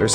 There's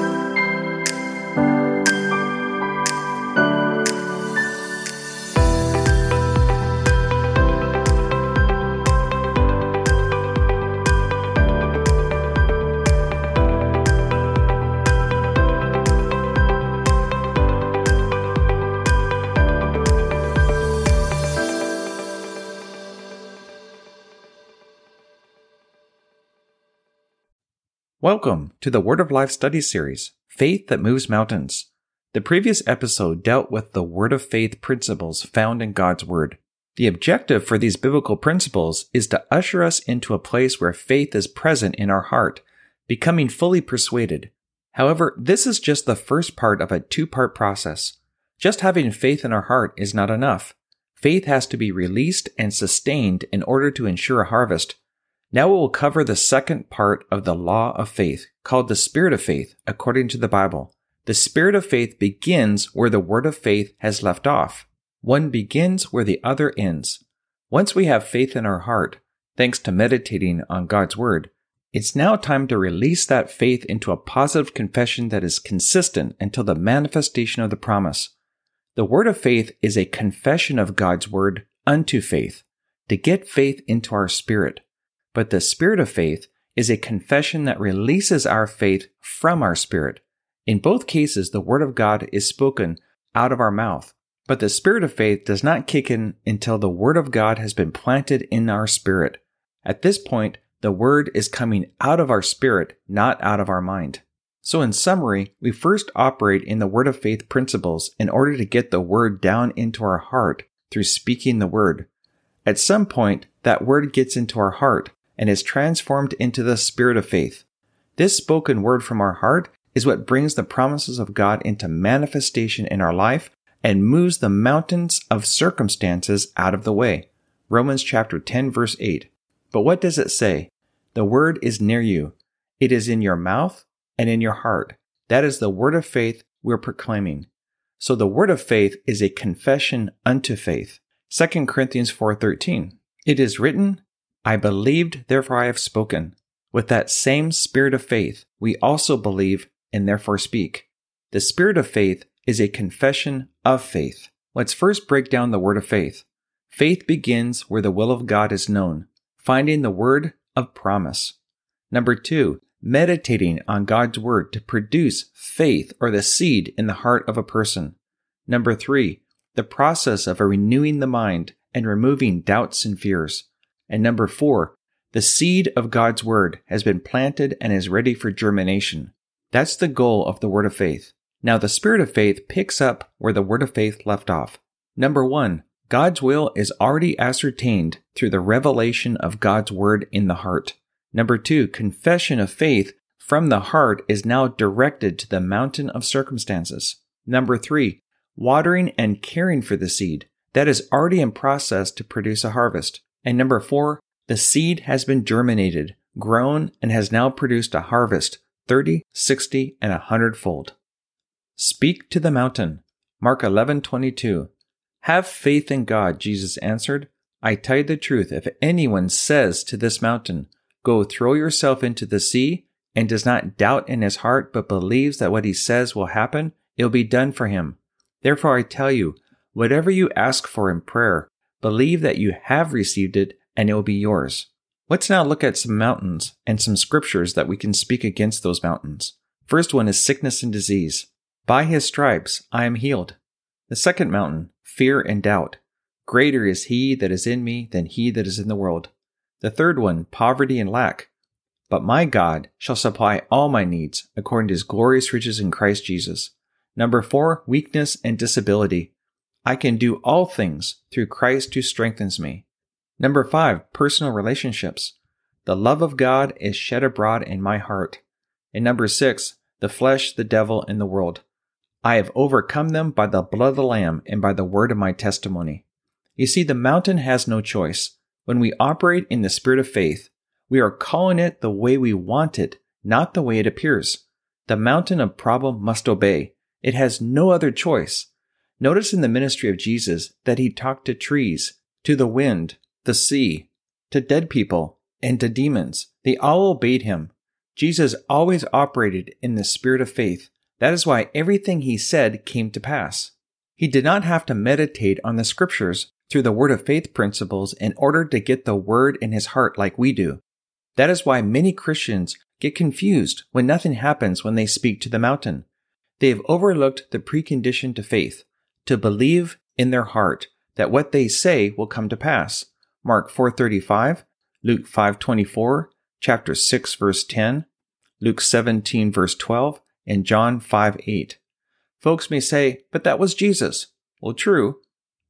Welcome to the Word of Life study series, Faith That Moves Mountains. The previous episode dealt with the Word of Faith principles found in God's Word. The objective for these biblical principles is to usher us into a place where faith is present in our heart, becoming fully persuaded. However, this is just the first part of a two-part process. Just having faith in our heart is not enough. Faith has to be released and sustained in order to ensure a harvest. Now we will cover the second part of the law of faith, called the Spirit of Faith, according to the Bible. The Spirit of Faith begins where the Word of Faith has left off. One begins where the other ends. Once we have faith in our heart, thanks to meditating on God's Word, it's now time to release that faith into a positive confession that is consistent until the manifestation of the promise. The Word of Faith is a confession of God's Word unto faith, to get faith into our spirit. But the Spirit of Faith is a confession that releases our faith from our spirit. In both cases, the Word of God is spoken out of our mouth. But the Spirit of Faith does not kick in until the Word of God has been planted in our spirit. At this point, the Word is coming out of our spirit, not out of our mind. So in summary, we first operate in the Word of Faith principles in order to get the Word down into our heart through speaking the Word. At some point, that Word gets into our heart and is transformed into the Spirit of Faith. This spoken word from our heart is what brings the promises of God into manifestation in our life and moves the mountains of circumstances out of the way. Romans chapter 10, verse 8. But what does it say? The Word is near you. It is in your mouth and in your heart. That is the Word of faith we're proclaiming. So the Word of faith is a confession unto faith. 2 Corinthians 4:13. It is written, "I believed, therefore I have spoken." With that same spirit of faith, we also believe and therefore speak. The Spirit of Faith is a confession of faith. Let's first break down the Word of faith. Faith begins where the will of God is known, finding the Word of promise. Number 2, meditating on God's Word to produce faith or the seed in the heart of a person. Number 3, the process of renewing the mind and removing doubts and fears. And number 4, the seed of God's Word has been planted and is ready for germination. That's the goal of the Word of Faith. Now the Spirit of Faith picks up where the Word of Faith left off. Number 1, God's will is already ascertained through the revelation of God's Word in the heart. Number 2, confession of faith from the heart is now directed to the mountain of circumstances. Number 3, watering and caring for the seed that is already in process to produce a harvest. And number 4, the seed has been germinated, grown, and has now produced a harvest 30, 60, and 100-fold. Speak to the mountain. Mark 11:22. Have faith in God, Jesus answered. I tell you the truth, if anyone says to this mountain, go throw yourself into the sea, and does not doubt in his heart, but believes that what he says will happen, it will be done for him. Therefore I tell you, whatever you ask for in prayer, believe that you have received it, and it will be yours. Let's now look at some mountains and some scriptures that we can speak against those mountains. First one is sickness and disease. By his stripes I am healed. The second mountain, fear and doubt. Greater is he that is in me than he that is in the world. The third one, poverty and lack. But my God shall supply all my needs according to his glorious riches in Christ Jesus. Number 4, weakness and disability. I can do all things through Christ who strengthens me. Number 5, personal relationships. The love of God is shed abroad in my heart. And number 6, the flesh, the devil, and the world. I have overcome them by the blood of the Lamb and by the word of my testimony. You see, the mountain has no choice. When we operate in the spirit of faith, we are calling it the way we want it, not the way it appears. The mountain of problem must obey. It has no other choice. Notice in the ministry of Jesus that he talked to trees, to the wind, the sea, to dead people, and to demons. They all obeyed him. Jesus always operated in the spirit of faith. That is why everything he said came to pass. He did not have to meditate on the scriptures through the word of faith principles in order to get the word in his heart like we do. That is why many Christians get confused when nothing happens when they speak to the mountain. They have overlooked the precondition to faith, to believe in their heart that what they say will come to pass. Mark 4:35, Luke 5:24, chapter 6 verse 10, Luke 17 verse 12, and John 5:8. Folks may say, but that was Jesus. Well, true,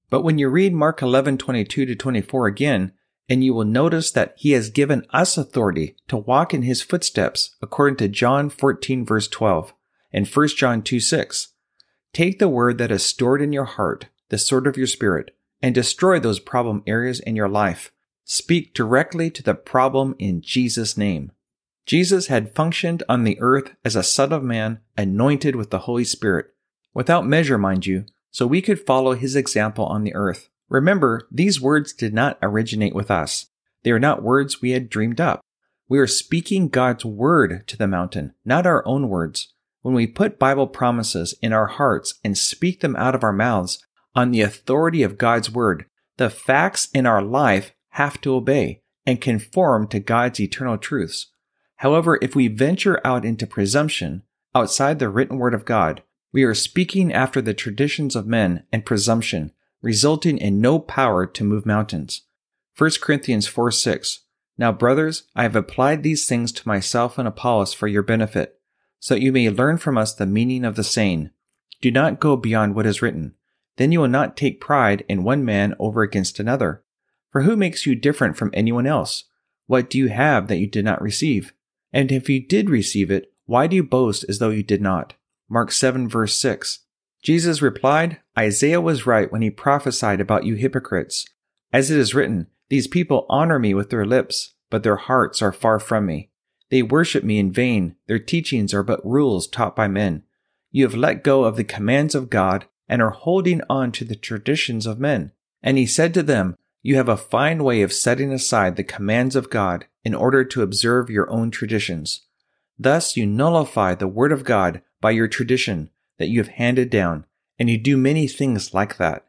but when you read Mark 11:22-24 again, and you will notice that he has given us authority to walk in his footsteps according to John 14 verse 12. And 1 John 2:6, take the word that is stored in your heart, the sword of your spirit, and destroy those problem areas in your life. Speak directly to the problem in Jesus' name. Jesus had functioned on the earth as a Son of Man anointed with the Holy Spirit, without measure, mind you, so we could follow his example on the earth. Remember, these words did not originate with us. They are not words we had dreamed up. We are speaking God's word to the mountain, not our own words. When we put Bible promises in our hearts and speak them out of our mouths on the authority of God's word, the facts in our life have to obey and conform to God's eternal truths. However, if we venture out into presumption outside the written word of God, we are speaking after the traditions of men and presumption, resulting in no power to move mountains. 1 Corinthians 4:6. Now, brothers, I have applied these things to myself and Apollos for your benefit, so that you may learn from us the meaning of the saying, do not go beyond what is written. Then you will not take pride in one man over against another. For who makes you different from anyone else? What do you have that you did not receive? And if you did receive it, why do you boast as though you did not? Mark 7 verse 6. Jesus replied, Isaiah was right when he prophesied about you hypocrites. As it is written, these people honor me with their lips, but their hearts are far from me. They worship me in vain. Their teachings are but rules taught by men. You have let go of the commands of God and are holding on to the traditions of men. And he said to them, you have a fine way of setting aside the commands of God in order to observe your own traditions. Thus you nullify the word of God by your tradition that you have handed down, and you do many things like that.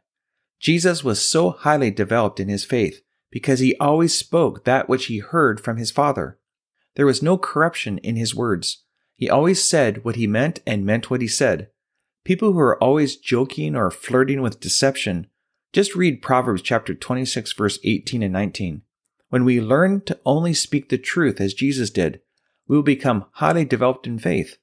Jesus was so highly developed in his faith because he always spoke that which he heard from his Father. There was no corruption in his words. He always said what he meant and meant what he said. People who are always joking or flirting with deception, just read Proverbs chapter 26, verse 18 and 19. When we learn to only speak the truth as Jesus did, we will become highly developed in faith.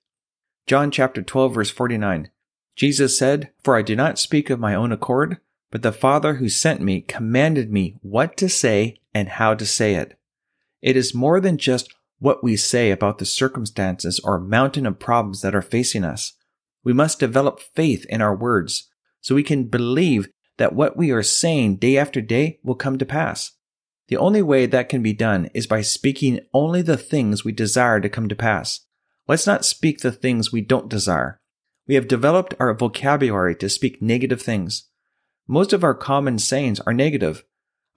John chapter 12, verse 49. Jesus said, for I do not speak of my own accord, but the Father who sent me commanded me what to say and how to say it. It is more than just what we say about the circumstances or mountain of problems that are facing us. We must develop faith in our words so we can believe that what we are saying day after day will come to pass. The only way that can be done is by speaking only the things we desire to come to pass. Let's not speak the things we don't desire. We have developed our vocabulary to speak negative things. Most of our common sayings are negative.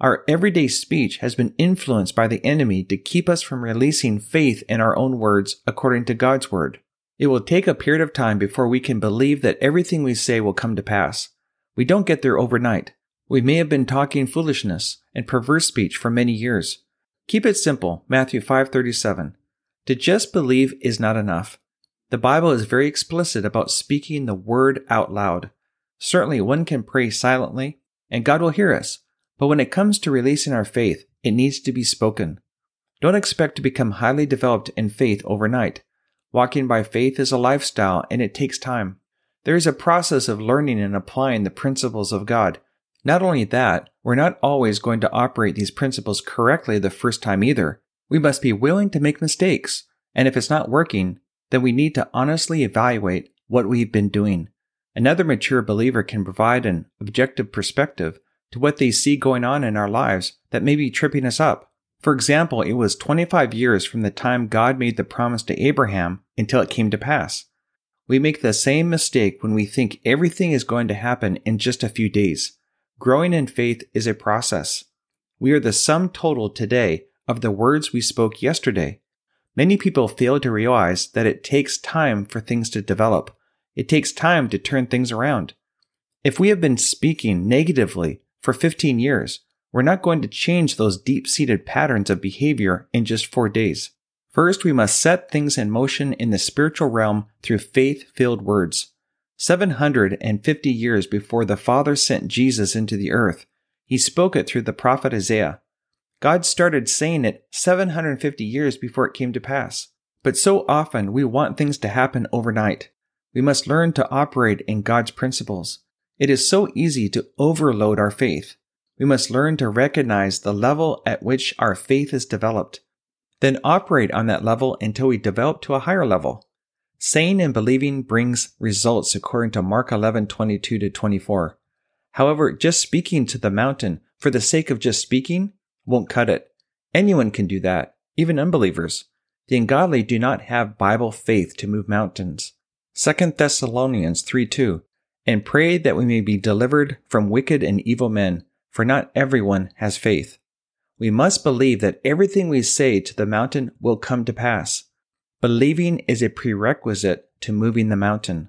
Our everyday speech has been influenced by the enemy to keep us from releasing faith in our own words according to God's word. It will take a period of time before we can believe that everything we say will come to pass. We don't get there overnight. We may have been talking foolishness and perverse speech for many years. Keep it simple, Matthew 5:37. To just believe is not enough. The Bible is very explicit about speaking the word out loud. Certainly one can pray silently, and God will hear us. But when it comes to releasing our faith, it needs to be spoken. Don't expect to become highly developed in faith overnight. Walking by faith is a lifestyle, and it takes time. There is a process of learning and applying the principles of God. Not only that, we're not always going to operate these principles correctly the first time either. We must be willing to make mistakes, and if it's not working, then we need to honestly evaluate what we've been doing. Another mature believer can provide an objective perspective to what they see going on in our lives that may be tripping us up. For example, it was 25 years from the time God made the promise to Abraham until it came to pass. We make the same mistake when we think everything is going to happen in just a few days. Growing in faith is a process. We are the sum total today of the words we spoke yesterday. Many people fail to realize that it takes time for things to develop. It takes time to turn things around. If we have been speaking negatively for 15 years, we're not going to change those deep-seated patterns of behavior in just 4 days. First, we must set things in motion in the spiritual realm through faith-filled words. 750 years before the Father sent Jesus into the earth, he spoke it through the prophet Isaiah. God started saying it 750 years before it came to pass. But so often we want things to happen overnight. We must learn to operate in God's principles. It is so easy to overload our faith. We must learn to recognize the level at which our faith is developed. Then operate on that level until we develop to a higher level. Saying and believing brings results according to Mark 11:22-24. However, just speaking to the mountain for the sake of just speaking won't cut it. Anyone can do that, even unbelievers. The ungodly do not have Bible faith to move mountains. 2 Thessalonians 3:2. And pray that we may be delivered from wicked and evil men, for not everyone has faith. We must believe that everything we say to the mountain will come to pass. Believing is a prerequisite to moving the mountain.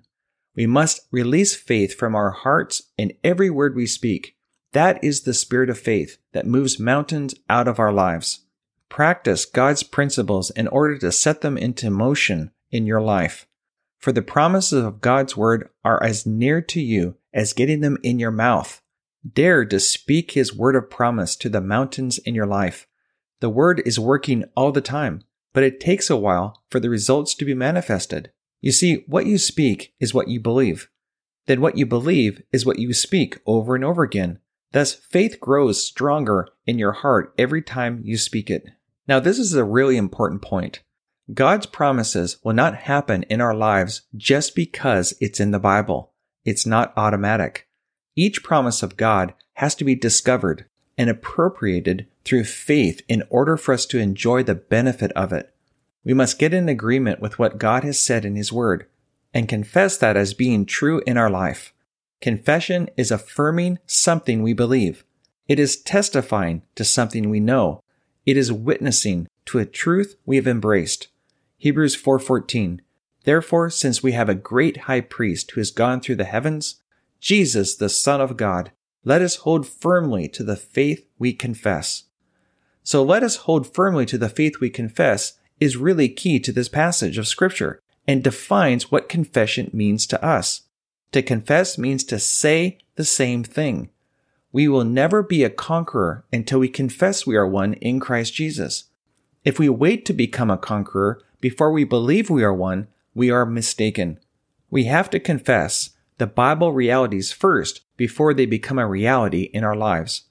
We must release faith from our hearts in every word we speak. That is the spirit of faith that moves mountains out of our lives. Practice God's principles in order to set them into motion in your life. For the promises of God's word are as near to you as getting them in your mouth. Dare to speak His word of promise to the mountains in your life. The word is working all the time, but it takes a while for the results to be manifested. You see, what you speak is what you believe. Then what you believe is what you speak over and over again. Thus, faith grows stronger in your heart every time you speak it. Now, this is a really important point. God's promises will not happen in our lives just because it's in the Bible. It's not automatic. Each promise of God has to be discovered and appropriated through faith in order for us to enjoy the benefit of it. We must get in agreement with what God has said in His Word and confess that as being true in our life. Confession is affirming something we believe. It is testifying to something we know. It is witnessing to a truth we have embraced. Hebrews 4:14. Therefore, since we have a great high priest who has gone through the heavens, Jesus, the Son of God, let us hold firmly to the faith we confess. So let us hold firmly to the faith we confess is really key to this passage of Scripture and defines what confession means to us. To confess means to say the same thing. We will never be a conqueror until we confess we are one in Christ Jesus. If we wait to become a conqueror before we believe we are one, we are mistaken. We have to confess the Bible realities first before they become a reality in our lives.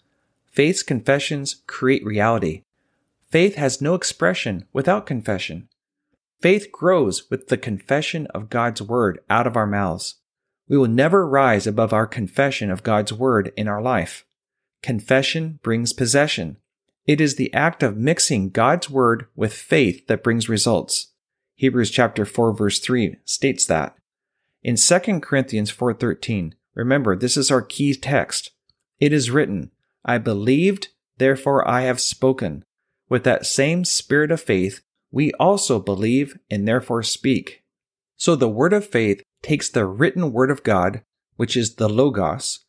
Faith's confessions create reality. Faith has no expression without confession. Faith grows with the confession of God's Word out of our mouths. We will never rise above our confession of God's Word in our life. Confession brings possession. It is the act of mixing God's word with faith that brings results. Hebrews chapter 4 verse 3 states that. In 2 Corinthians 4:13, remember, this is our key text. It is written, I believed, therefore I have spoken. With that same spirit of faith, we also believe and therefore speak. So the word of faith takes the written word of God, which is the Logos,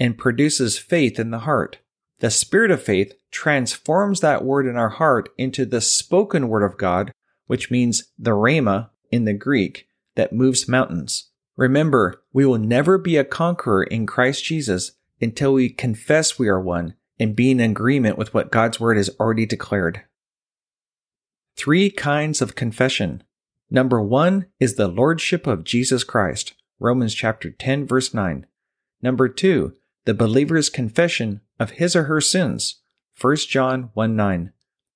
and produces faith in the heart. The spirit of faith transforms that word in our heart into the spoken word of God, which means the rhema in the Greek, that moves mountains. Remember, we will never be a conqueror in Christ Jesus until we confess we are one and be in agreement with what God's word has already declared. 3 kinds of confession. Number 1 is the lordship of Jesus Christ, Romans chapter 10, verse 9. Number 2, the believer's confession of his or her sins, 1 John 1:9.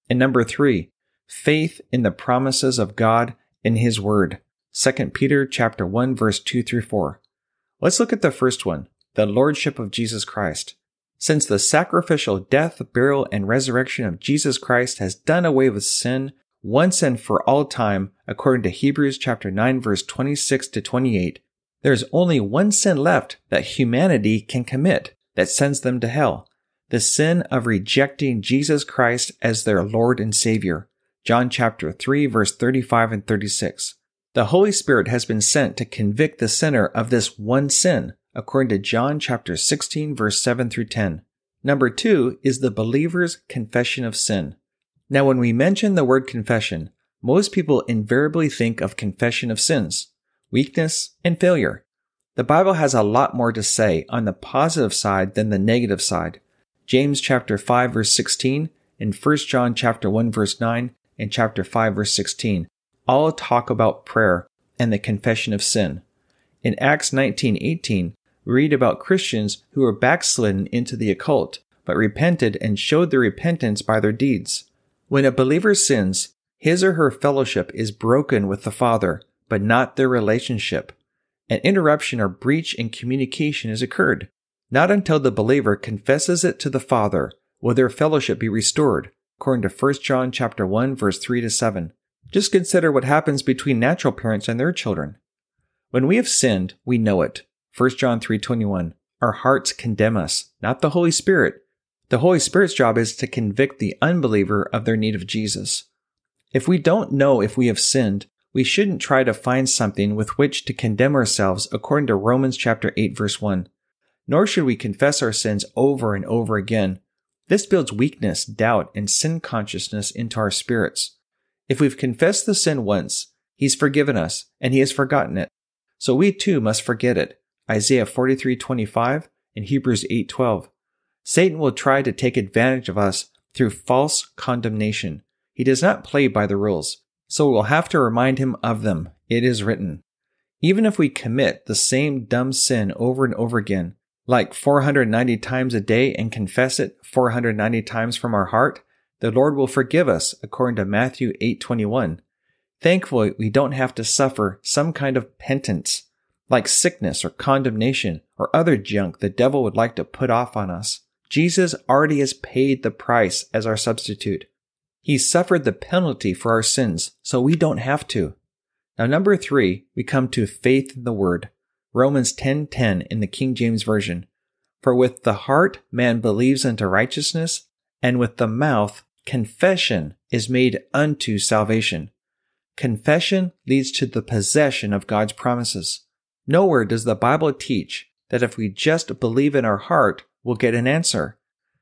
And number 3, faith in the promises of God in his word, 2 Peter chapter 1, verse 2 through 4. Let's look at the first one, the lordship of Jesus Christ. Since the sacrificial death, burial, and resurrection of Jesus Christ has done away with sin once and for all time, according to Hebrews chapter 9, verse 26 to 28, there is only one sin left that humanity can commit that sends them to hell, the sin of rejecting Jesus Christ as their Lord and Savior. John chapter 3, verse 35 and 36. The Holy Spirit has been sent to convict the sinner of this one sin, according to John chapter 16, verse 7 through 10. Number 2 is the believer's confession of sin. Now, when we mention the word confession, most people invariably think of confession of sins, weakness, and failure. The Bible has a lot more to say on the positive side than the negative side. James chapter 5, verse 16, and 1 John chapter 1, verse 9, and chapter 5, verse 16. All talk about prayer and the confession of sin. In Acts 19:18, we read about Christians who were backslidden into the occult, but repented and showed their repentance by their deeds. When a believer sins, his or her fellowship is broken with the Father, but not their relationship. An interruption or breach in communication has occurred. Not until the believer confesses it to the Father will their fellowship be restored, according to 1 John chapter 1, verse 3 to 7. Just consider what happens between natural parents and their children. When we have sinned, we know it. 1 John 3:21. Our hearts condemn us, not the Holy Spirit. The Holy Spirit's job is to convict the unbeliever of their need of Jesus. If we don't know if we have sinned, we shouldn't try to find something with which to condemn ourselves, according to Romans chapter 8, verse 1. Nor should we confess our sins over and over again. This builds weakness, doubt, and sin consciousness into our spirits. If we've confessed the sin once, He's forgiven us, and He has forgotten it. So we too must forget it. Isaiah 43:25 and Hebrews 8:12. Satan will try to take advantage of us through false condemnation. He does not play by the rules, so we'll have to remind him of them. It is written. Even if we commit the same dumb sin over and over again, like 490 times a day and confess it 490 times from our heart, the Lord will forgive us, according to Matthew 8:21. Thankfully, we don't have to suffer some kind of penance, like sickness or condemnation or other junk the devil would like to put off on us. Jesus already has paid the price as our substitute. He suffered the penalty for our sins, so we don't have to. Now, number 3, we come to faith in the Word. Romans 10:10 in the King James Version. For with the heart man believes unto righteousness, and with the mouth confession is made unto salvation. Confession leads to the possession of God's promises. Nowhere does the Bible teach that if we just believe in our heart, we'll get an answer.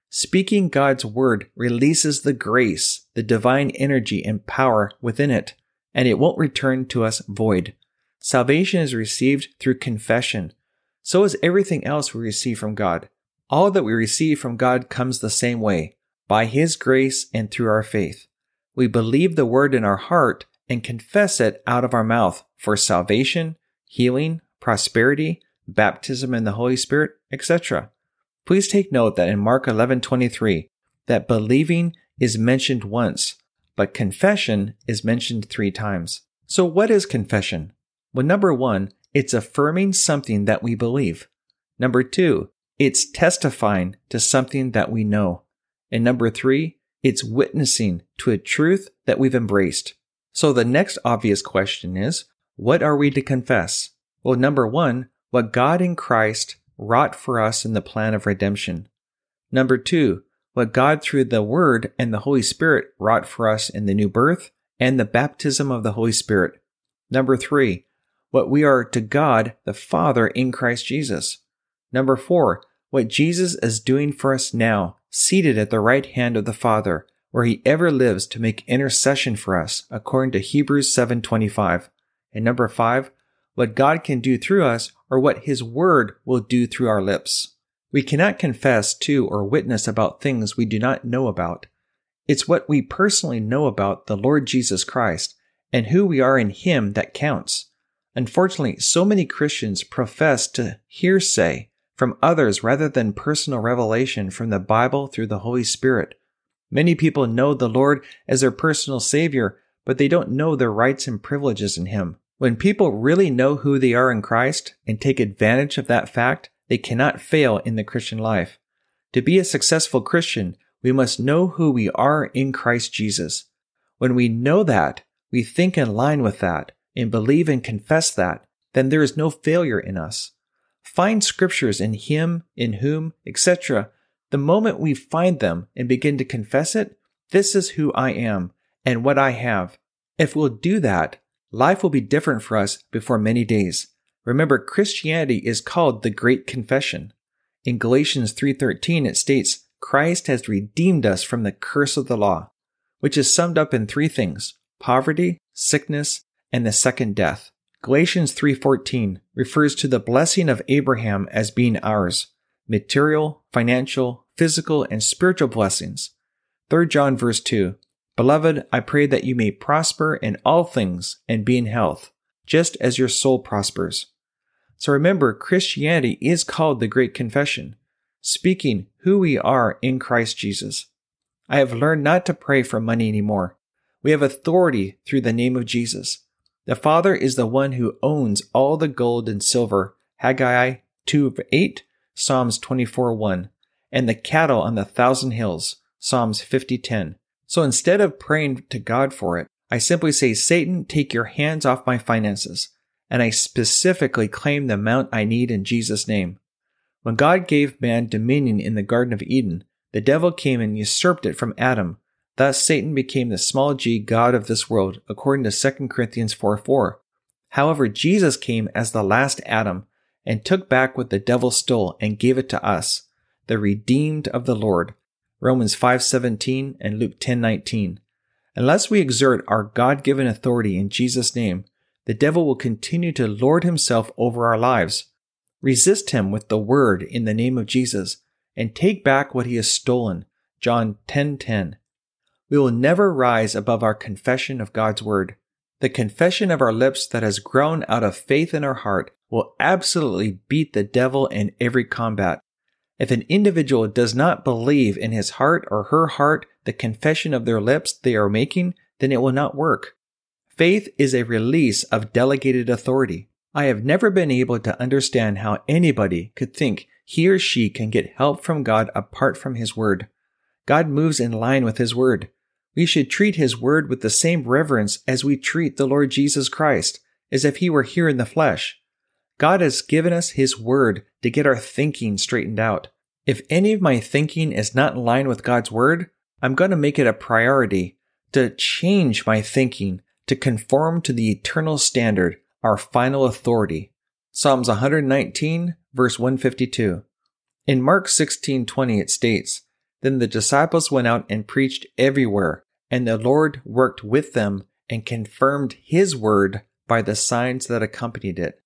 Speaking God's word releases the grace, the divine energy and power within it, and it won't return to us void. Salvation is received through confession. So is everything else we receive from God. All that we receive from God comes the same way, by His grace and through our faith. We believe the word in our heart and confess it out of our mouth for salvation, healing, prosperity, baptism in the Holy Spirit, etc. Please take note that in Mark 11:23, that believing is mentioned once, but confession is mentioned 3 times. So what is confession? Well, number 1, it's affirming something that we believe. Number 2, it's testifying to something that we know. And number 3, It's witnessing to a truth that we've embraced. So the next obvious question is, what are we to confess? Well, number one, what God in Christ wrought for us in the plan of redemption. Number two, what God through the Word and the Holy Spirit wrought for us in the new birth and the baptism of the Holy Spirit. Number three, what we are to God the Father in Christ Jesus. Number four, what Jesus is doing for us now, seated at the right hand of the Father, where he ever lives to make intercession for us, according to Hebrews 7:25. And number five, what God can do through us or what his word will do through our lips. We cannot confess to or witness about things we do not know about. It's what we personally know about the Lord Jesus Christ and who we are in him that counts. Unfortunately, so many Christians profess to hearsay from others rather than personal revelation from the Bible through the Holy Spirit. Many people know the Lord as their personal Savior, but they don't know their rights and privileges in him. When people really know who they are in Christ and take advantage of that fact, they cannot fail in the Christian life. To be a successful Christian, we must know who we are in Christ Jesus. When we know that, we think in line with that, and believe and confess that, then there is no failure in us. Find scriptures in him, in whom, etc. The moment we find them and begin to confess it, this is who I am and what I have. If we'll do that, life will be different for us before many days. Remember, Christianity is called the Great Confession. In Galatians 3:13, it states, Christ has redeemed us from the curse of the law, which is summed up in three things: poverty, sickness, and the second death. Galatians 3:14 refers to the blessing of Abraham as being ours: material, financial, physical, and spiritual blessings. 3 John verse 2, Beloved, I pray that you may prosper in all things and be in health, just as your soul prospers. So remember, Christianity is called the Great Confession, speaking who we are in Christ Jesus. I have learned not to pray for money anymore. We have authority through the name of Jesus. The Father is the one who owns all the gold and silver, Haggai 2:8, Psalms 24:1, and the cattle on the thousand hills, Psalms 50:10. So instead of praying to God for it, I simply say, Satan, take your hands off my finances, and I specifically claim the amount I need in Jesus' name. When God gave man dominion in the Garden of Eden, the devil came and usurped it from Adam. Thus Satan became the small g god of this world, according to 2 Corinthians 4:4. However, Jesus came as the last Adam and took back what the devil stole and gave it to us, the redeemed of the Lord. Romans 5:17 and Luke 10:19. Unless we exert our God-given authority in Jesus' name, the devil will continue to lord himself over our lives. Resist him with the word in the name of Jesus and take back what he has stolen. John 10:10. We will never rise above our confession of God's word. The confession of our lips that has grown out of faith in our heart will absolutely beat the devil in every combat. If an individual does not believe in his heart or her heart the confession of their lips they are making, then it will not work. Faith is a release of delegated authority. I have never been able to understand how anybody could think he or she can get help from God apart from his word. God moves in line with his word. We should treat his word with the same reverence as we treat the Lord Jesus Christ, as if he were here in the flesh. God has given us his word to get our thinking straightened out. If any of my thinking is not in line with God's word, I'm going to make it a priority to change my thinking to conform to the eternal standard, our final authority. Psalms 119, verse 152. In Mark 16:20 it states, Then the disciples went out and preached everywhere, and the Lord worked with them and confirmed his word by the signs that accompanied it.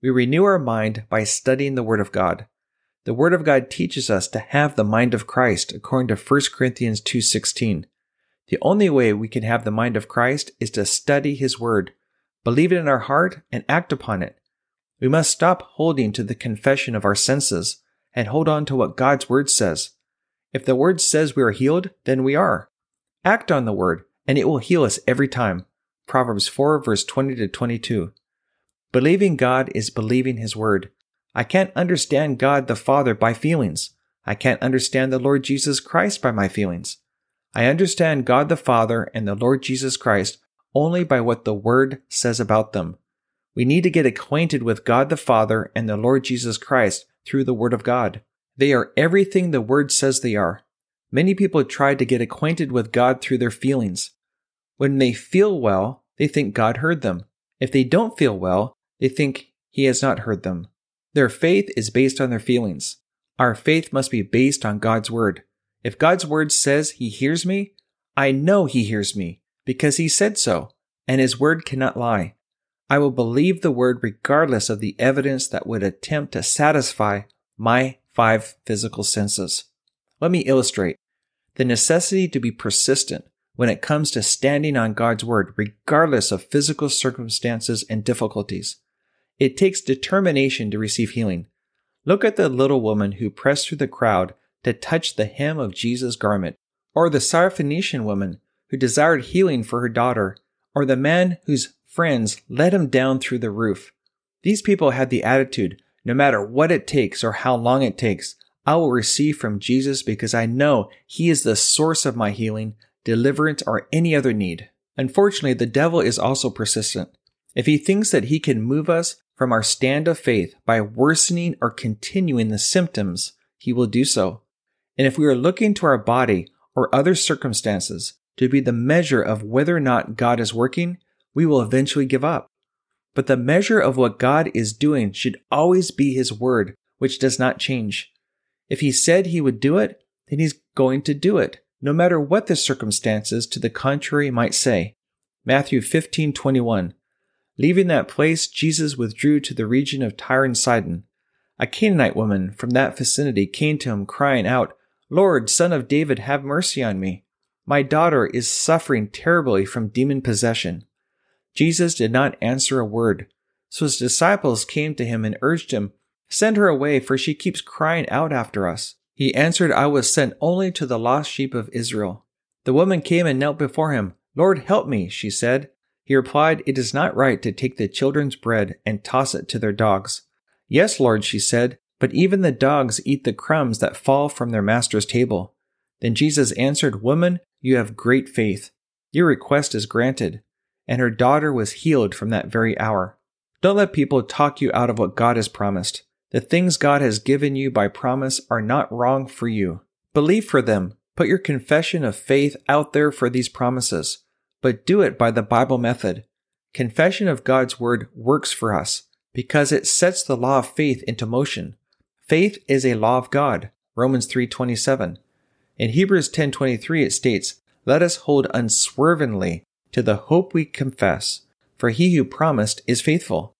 We renew our mind by studying the Word of God. The Word of God teaches us to have the mind of Christ, according to 1 Corinthians 2:16. The only way we can have the mind of Christ is to study His Word, believe it in our heart, and act upon it. We must stop holding to the confession of our senses and hold on to what God's Word says. If the Word says we are healed, then we are. Act on the Word, and it will heal us every time. Proverbs 4, verse 20 to 22. Believing God is believing His Word. I can't understand God the Father by feelings. I can't understand the Lord Jesus Christ by my feelings. I understand God the Father and the Lord Jesus Christ only by what the Word says about them. We need to get acquainted with God the Father and the Lord Jesus Christ through the Word of God. They are everything the Word says they are. Many people try to get acquainted with God through their feelings. When they feel well, they think God heard them. If they don't feel well, they think He has not heard them. Their faith is based on their feelings. Our faith must be based on God's Word. If God's Word says He hears me, I know He hears me because He said so, and His Word cannot lie. I will believe the Word regardless of the evidence that would attempt to satisfy my 5 physical senses. Let me illustrate the necessity to be persistent when it comes to standing on God's Word regardless of physical circumstances and difficulties. It takes determination to receive healing. Look at the little woman who pressed through the crowd to touch the hem of Jesus' garment, or the Syrophoenician woman who desired healing for her daughter, or the man whose friends let him down through the roof. These people had the attitude, no matter what it takes or how long it takes, I will receive from Jesus because I know He is the source of my healing, deliverance, or any other need. Unfortunately, the devil is also persistent. If he thinks that he can move us from our stand of faith by worsening or continuing the symptoms, he will do so. And if we are looking to our body or other circumstances to be the measure of whether or not God is working, we will eventually give up. But the measure of what God is doing should always be His Word, which does not change. If He said He would do it, then He's going to do it, no matter what the circumstances to the contrary might say. Matthew 15:21. Leaving that place, Jesus withdrew to the region of Tyre and Sidon. A Canaanite woman from that vicinity came to Him crying out, "Lord, Son of David, have mercy on me. My daughter is suffering terribly from demon possession." Jesus did not answer a word. So His disciples came to Him and urged Him, "Send her away, for she keeps crying out after us." He answered, "I was sent only to the lost sheep of Israel." The woman came and knelt before Him. "Lord, help me," she said. He replied, "It is not right to take the children's bread and toss it to their dogs." "Yes, Lord," she said, "but even the dogs eat the crumbs that fall from their master's table." Then Jesus answered, "Woman, you have great faith. Your request is granted." And her daughter was healed from that very hour. Don't let people talk you out of what God has promised. The things God has given you by promise are not wrong for you. Believe for them. Put your confession of faith out there for these promises, but do it by the Bible method. Confession of God's Word works for us because it sets the law of faith into motion. Faith is a law of God, Romans 3:27. In Hebrews 10:23 it states, "Let us hold unswervingly to the hope we confess, for He who promised is faithful."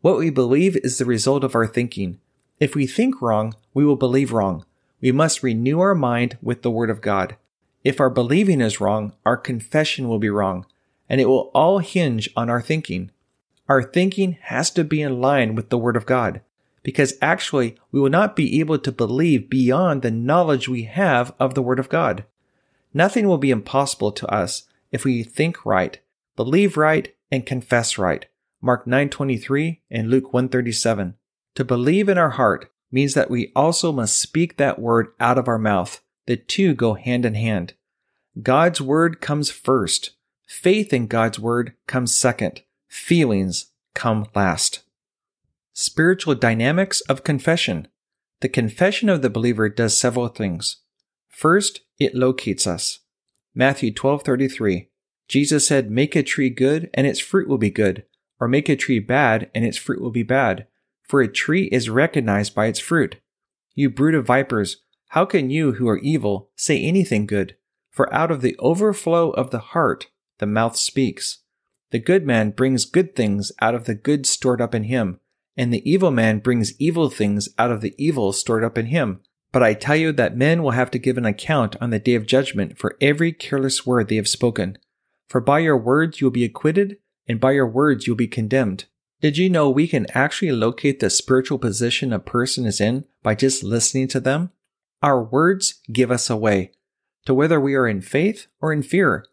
What we believe is the result of our thinking. If we think wrong, we will believe wrong. We must renew our mind with the Word of God. If our believing is wrong, our confession will be wrong, and it will all hinge on our thinking. Our thinking has to be in line with the Word of God, because actually we will not be able to believe beyond the knowledge we have of the Word of God. Nothing will be impossible to us if we think right, believe right, and confess right. Mark 9:23 and Luke 1:37. To believe in our heart means that we also must speak that word out of our mouth. The two go hand in hand. God's Word comes first. Faith in God's Word comes second. Feelings come last. Spiritual dynamics of confession. The confession of the believer does several things. First, it locates us. Matthew 12:33, Jesus said, "Make a tree good, and its fruit will be good, or make a tree bad, and its fruit will be bad, for a tree is recognized by its fruit. You brood of vipers, how can you who are evil say anything good? For out of the overflow of the heart, the mouth speaks. The good man brings good things out of the good stored up in him, and the evil man brings evil things out of the evil stored up in him. But I tell you that men will have to give an account on the day of judgment for every careless word they have spoken. For by your words you will be acquitted, and by your words you will be condemned." Did you know we can actually locate the spiritual position a person is in by just listening to them? Our words give us away to whether we are in faith or in fear.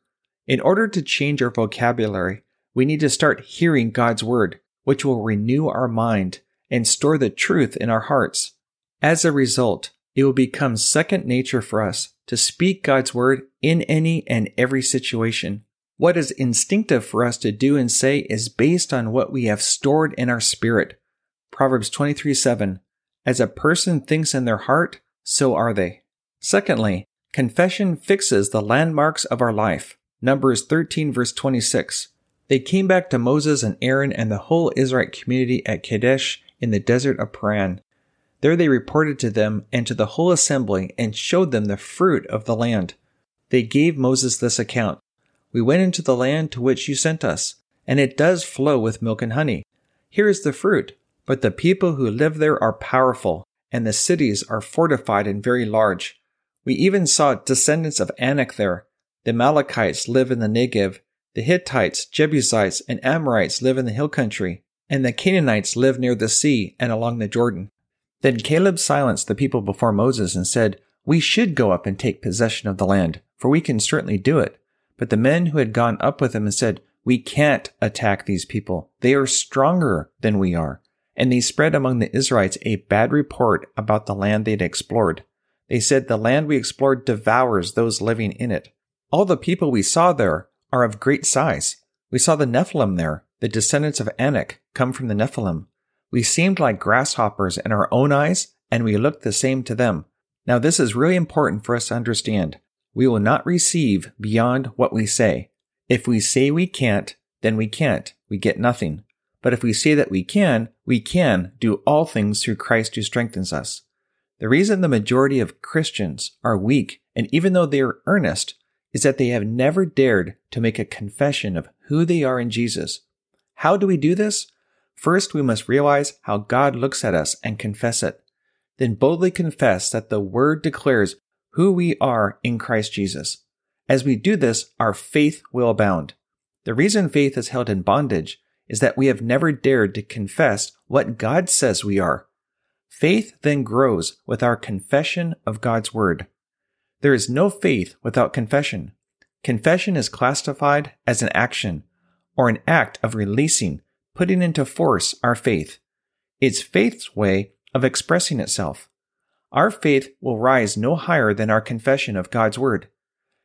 In order to change our vocabulary, we need to start hearing God's Word, which will renew our mind and store the truth in our hearts. As a result, It will become second nature for us to speak God's word in any and every situation. What is instinctive for us to do and say is based on what we have stored in our spirit. Proverbs 23:7. As a person thinks in their heart, so are they. Secondly, confession fixes the landmarks of our life. Numbers 13:26. They came back to Moses and Aaron and the whole Israelite community at Kadesh in the desert of Paran. There they reported to them and to the whole assembly and showed them the fruit of the land. They gave Moses this account. We went into the land to which you sent us, and it does flow with milk and honey. Here is the fruit. But the people who live there are powerful, and the cities are fortified and very large. We even saw descendants of Anak there. The Amalekites live in the Negev. The Hittites, Jebusites, and Amorites live in the hill country. And the Canaanites live near the sea and along the Jordan. Then Caleb silenced the people before Moses and said, We should go up and take possession of the land, for we can certainly do it. But the men who had gone up with him and said, We can't attack these people. They are stronger than we are. And they spread among the Israelites a bad report about the land they had explored. They said, The land we explored devours those living in it. All the people we saw there are of great size. We saw the Nephilim there, the descendants of Anak, come from the Nephilim. We seemed like grasshoppers in our own eyes, and we looked the same to them. Now this is really important for us to understand. We will not receive beyond what we say. If we say we can't, then we can't. We get nothing. But if we say that we can do all things through Christ who strengthens us. The reason the majority of Christians are weak, and even though they are earnest, is that they have never dared to make a confession of who they are in Jesus. How do we do this? First, we must realize how God looks at us and confess it. Then boldly confess that the Word declares who we are in Christ Jesus. As we do this, our faith will abound. The reason faith is held in bondage is that we have never dared to confess what God says we are. Faith then grows with our confession of God's word. There is no faith without confession. Confession is classified as an action, or an act of releasing, putting into force our faith. It's faith's way of expressing itself. Our faith will rise no higher than our confession of God's word.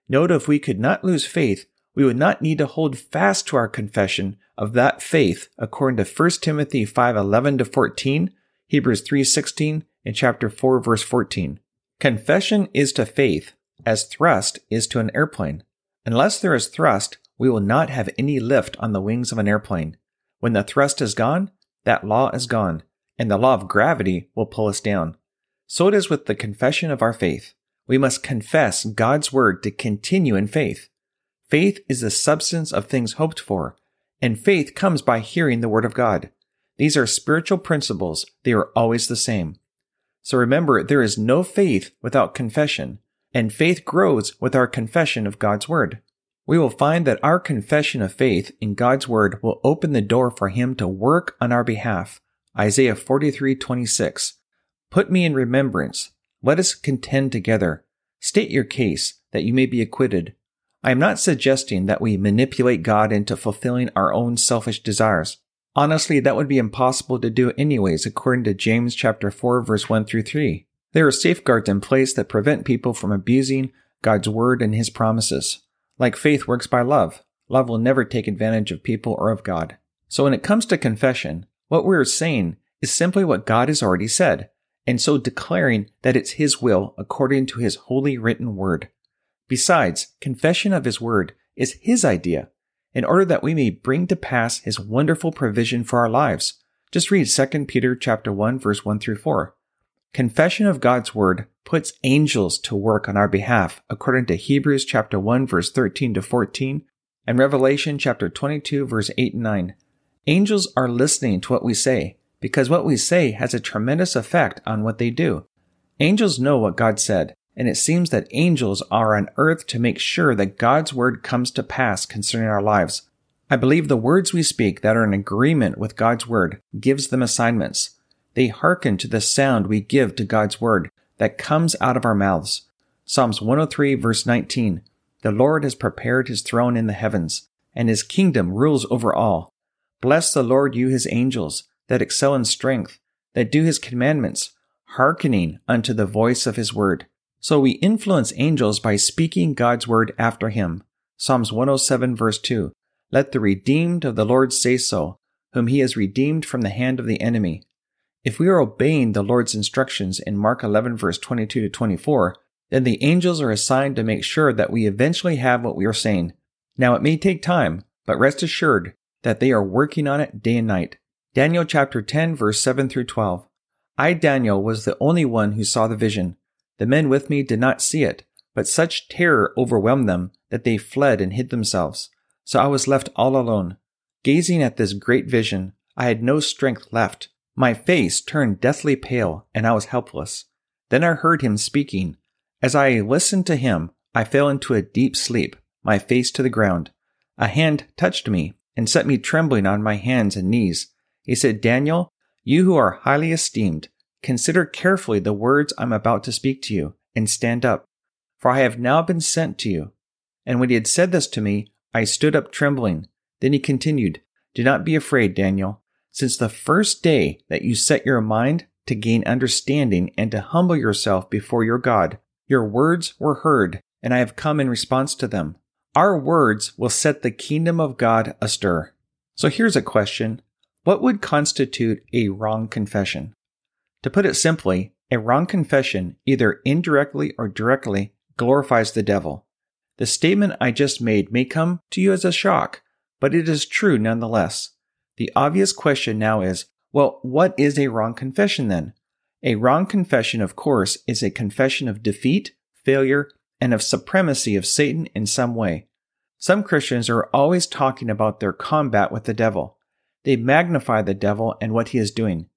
Note, if we could not lose faith, we would not need to hold fast to our confession of that faith according to 1 Timothy 5:11-14, Hebrews 3:16, and chapter 4:14. Confession is to faith as thrust is to an airplane. Unless there is thrust, we will not have any lift on the wings of an airplane. When the thrust is gone, that law is gone, and the law of gravity will pull us down. So it is with the confession of our faith. We must confess God's word to continue in faith. Faith is the substance of things hoped for, and faith comes by hearing the word of God. These are spiritual principles. They are always the same. So remember, there is no faith without confession, and faith grows with our confession of God's word. We will find that our confession of faith in God's word will open the door for him to work on our behalf. Isaiah 43:26. Put me in remembrance. Let us contend together. State your case that you may be acquitted. I am not suggesting that we manipulate God into fulfilling our own selfish desires. Honestly, that would be impossible to do anyways, according to James chapter 4:1-3. There are safeguards in place that prevent people from abusing God's word and his promises. Like faith works by love. Love will never take advantage of people or of God. So when it comes to confession, what we are saying is simply what God has already said, and so declaring that it's his will according to his holy written word. Besides, confession of his word is his idea, in order that we may bring to pass his wonderful provision for our lives. Just read 2 Peter chapter 1:1-4. Confession of God's word puts angels to work on our behalf, according to Hebrews chapter 1:13-14 and Revelation chapter 22:8-9. Angels are listening to what we say, because what we say has a tremendous effect on what they do. Angels know what God said. And it seems that angels are on earth to make sure that God's word comes to pass concerning our lives. I believe the words we speak that are in agreement with God's word gives them assignments. They hearken to the sound we give to God's word that comes out of our mouths. Psalms 103:19. The Lord has prepared his throne in the heavens, and his kingdom rules over all. Bless the Lord, you his angels, that excel in strength, that do his commandments, hearkening unto the voice of his word. So we influence angels by speaking God's word after him. Psalms 107 verse 2. Let the redeemed of the Lord say so, whom he has redeemed from the hand of the enemy. If we are obeying the Lord's instructions in Mark 11 verse 22 to 24, then the angels are assigned to make sure that we eventually have what we are saying. Now it may take time, but rest assured that they are working on it day and night. Daniel chapter 10 verse 7 through 12. I, Daniel, was the only one who saw the vision. The men with me did not see it, but such terror overwhelmed them that they fled and hid themselves. So I was left all alone. Gazing at this great vision, I had no strength left. My face turned deathly pale, and I was helpless. Then I heard him speaking. As I listened to him, I fell into a deep sleep, my face to the ground. A hand touched me and set me trembling on my hands and knees. He said, Daniel, you who are highly esteemed, consider carefully the words I am about to speak to you, and stand up, for I have now been sent to you. And when he had said this to me, I stood up trembling. Then he continued, Do not be afraid, Daniel. Since the first day that you set your mind to gain understanding and to humble yourself before your God, your words were heard, and I have come in response to them. Our words will set the kingdom of God astir. So here's a question. What would constitute a wrong confession? To put it simply, a wrong confession, either indirectly or directly, glorifies the devil. The statement I just made may come to you as a shock, but it is true nonetheless. The obvious question now is, well, what is a wrong confession then? A wrong confession, of course, is a confession of defeat, failure, and of supremacy of Satan in some way. Some Christians are always talking about their combat with the devil. They magnify the devil and what he is doing.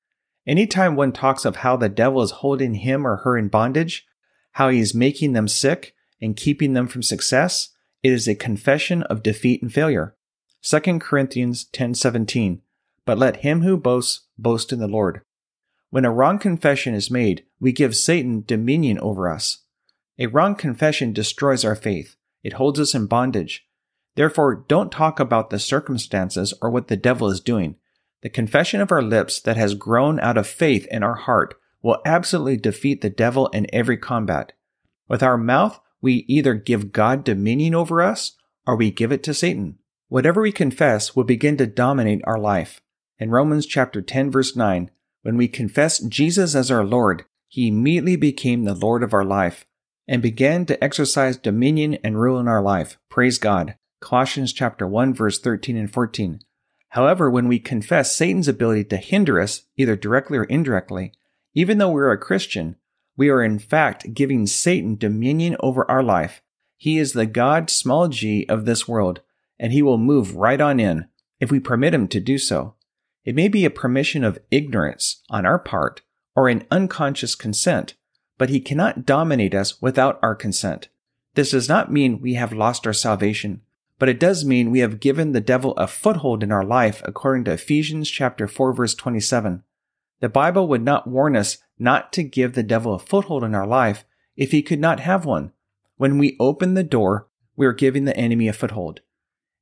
Anytime one talks of how the devil is holding him or her in bondage, how he is making them sick and keeping them from success, it is a confession of defeat and failure. 2 Corinthians 10:17. But let him who boasts, boast in the Lord. When a wrong confession is made, we give Satan dominion over us. A wrong confession destroys our faith. It holds us in bondage. Therefore, don't talk about the circumstances or what the devil is doing. The confession of our lips that has grown out of faith in our heart will absolutely defeat the devil in every combat. With our mouth, we either give God dominion over us or we give it to Satan. Whatever we confess will begin to dominate our life. In Romans chapter 10 verse 9, when we confess Jesus as our Lord, he immediately became the Lord of our life and began to exercise dominion and rule in our life. Praise God. Colossians chapter 1 verse 13 and 14. However, when we confess Satan's ability to hinder us, either directly or indirectly, even though we are a Christian, we are in fact giving Satan dominion over our life. He is the god, small g, of this world, and he will move right on in if we permit him to do so. It may be a permission of ignorance on our part or an unconscious consent, but he cannot dominate us without our consent. This does not mean we have lost our salvation, but it does mean we have given the devil a foothold in our life according to Ephesians chapter 4 verse 27. The Bible would not warn us not to give the devil a foothold in our life if he could not have one. When we open the door, we are giving the enemy a foothold.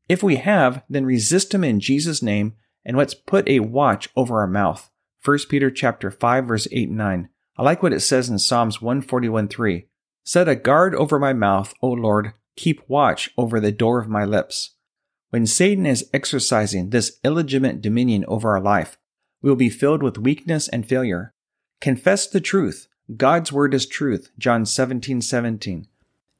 If we have, then resist him in Jesus' name, and let's put a watch over our mouth. 1 Peter chapter 5 verse 8 and 9. I like what it says in Psalms 141:3. Set a guard over my mouth, O Lord. Keep watch over the door of my lips. When Satan is exercising this illegitimate dominion over our life, we will be filled with weakness and failure. Confess the truth. God's word is truth. John 17:17.